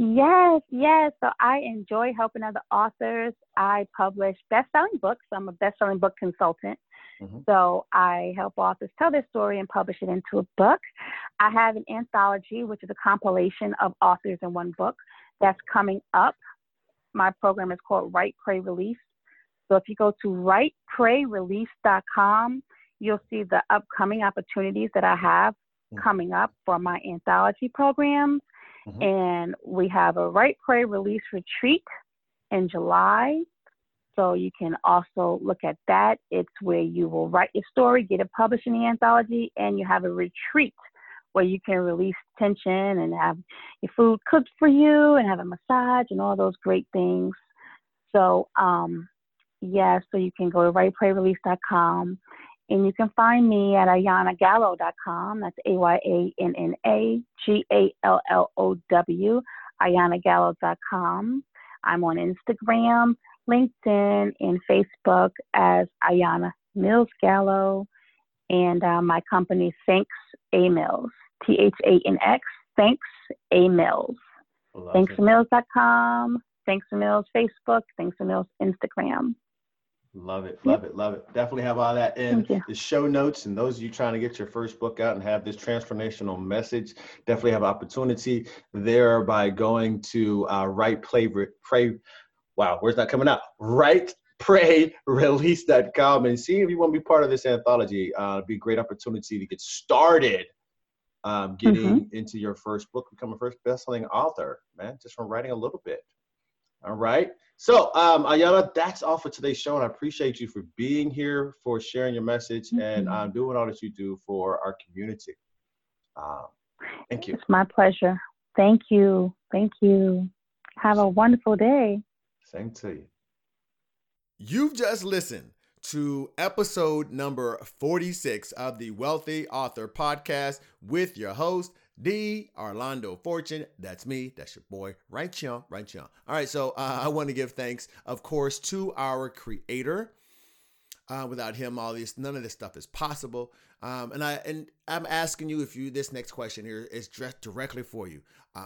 Yes. So I enjoy helping other authors. I publish best-selling books. I'm a best-selling book consultant. Mm-hmm. So I help authors tell their story and publish it into a book. I have an anthology, which is a compilation of authors in one book that's coming up. My program is called Write, Pray, Release. So if you go to writeprayrelease.com, you'll see the upcoming opportunities that I have coming up for my anthology programs. Mm-hmm. And we have a Write, Pray, Release retreat in July. So you can also look at that. It's where you will write your story, get it published in the anthology, and you have a retreat where you can release tension and have your food cooked for you and have a massage and all those great things. So, so you can go to writeprayrelease.com and you can find me at AyannaGallo.com. That's AyannaGallow, AyannaGallo.com. I'm on Instagram, LinkedIn, and Facebook as Ayanna Mills Gallo, and my company Thanx A Mills, THANX, Thanx A Mills, ThanxAMills.com, Thanx A Mills Facebook, Thanx A Mills Instagram. Love it. Definitely have all that in the show notes. And those of you trying to get your first book out and have this transformational message, definitely have opportunity there by going to writeprayrelease.com and see if you want to be part of this anthology. It'd be a great opportunity to get started getting into your first book, become a first best-selling author, man, just from writing a little bit. All right. So, Ayanna, that's all for today's show, and I appreciate you for being here, for sharing your message, and doing all that you do for our community. Thank you. It's my pleasure. Thank you. Thank you. Have a wonderful day. Same to you. You've just listened to episode number 46 of the Wealthy Author Podcast with your host, D. Arlando Fortune. That's me. That's your boy. Right, y'all. All right. So I want to give thanks, of course, to our creator. Without him, none of this stuff is possible. And I'm asking you, if you, this next question here is dressed directly for you.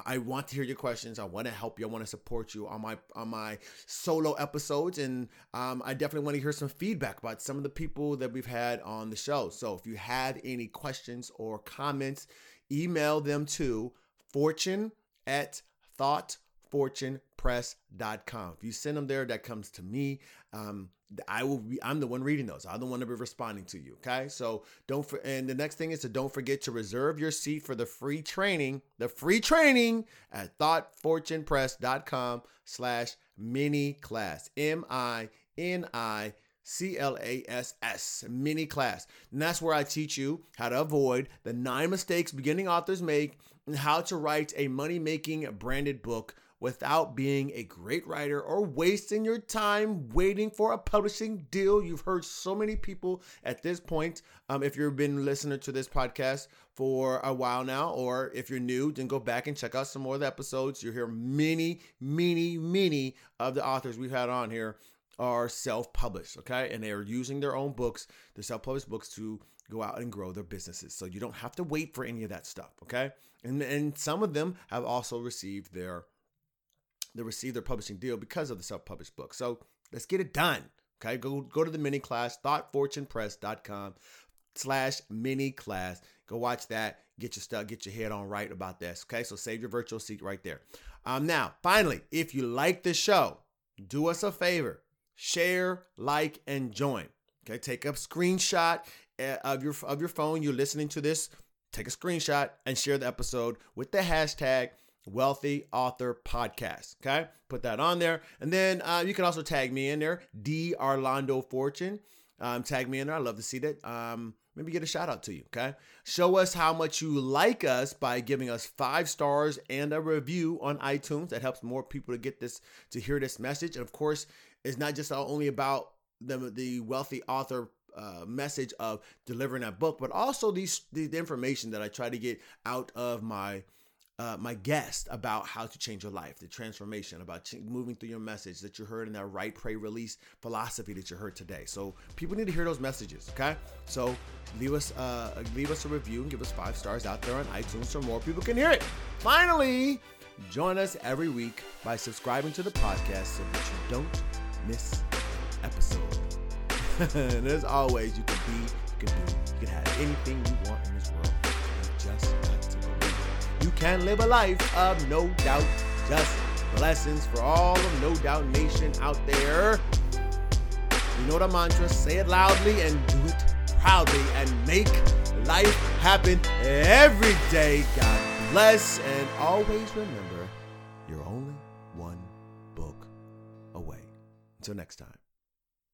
I want to hear your questions. I want to help you. I want to support you on my solo episodes. And I definitely want to hear some feedback about some of the people that we've had on the show. So if you have any questions or comments, email them to fortune@thoughtfortunepress.com. If you send them there, that comes to me. I'm the one reading those. I'm the one to be responding to you. Okay. So and the next thing is to don't forget to reserve your seat for the free training at thoughtfortunepress.com/miniclass, MINICLASS, mini class. And that's where I teach you how to avoid the 9 mistakes beginning authors make and how to write a money-making branded book without being a great writer or wasting your time waiting for a publishing deal. You've heard so many people at this point. If you've been listening to this podcast for a while now, or if you're new, then go back and check out some more of the episodes. You'll hear many of the authors we've had on here are self-published, okay? And they are using their own books, their self-published books, to go out and grow their businesses. So you don't have to wait for any of that stuff, okay? And some of them have also received their publishing deal because of the self-published book. So let's get it done. Okay. Go to the mini class, thoughtfortunepress.com/mini class. Go watch that. Get your stuff, get your head on right about this. Okay. So save your virtual seat right there. Now, finally, if you like the show, do us a favor, share, like, and join. Okay. Take a screenshot of your phone. You're listening to this. Take a screenshot and share the episode with the hashtag Wealthy Author Podcast. Okay. Put that on there. And then you can also tag me in there. D. Arlando Fortune. Tag me in there. I love to see that. Maybe get a shout out to you. Okay. Show us how much you like us by giving us 5 stars and a review on iTunes. That helps more people to get this, to hear this message. And of course, it's not just only about the Wealthy Author message of delivering that book, but also the information that I try to get out of my guest about how to change your life, the transformation, about moving through your message that you heard in that Write, Pray, Release philosophy that you heard today. So people need to hear those messages, okay? So leave us a review and give us 5 stars out there on iTunes so more people can hear it. Finally, join us every week by subscribing to the podcast so that you don't miss an episode. And as always, you can have anything you want in this world. You can live a life of no doubt. Just blessings for all of No Doubt Nation out there. You know the mantra, say it loudly and do it proudly, and make life happen every day. God bless, and always remember, you're only one book away. Until next time.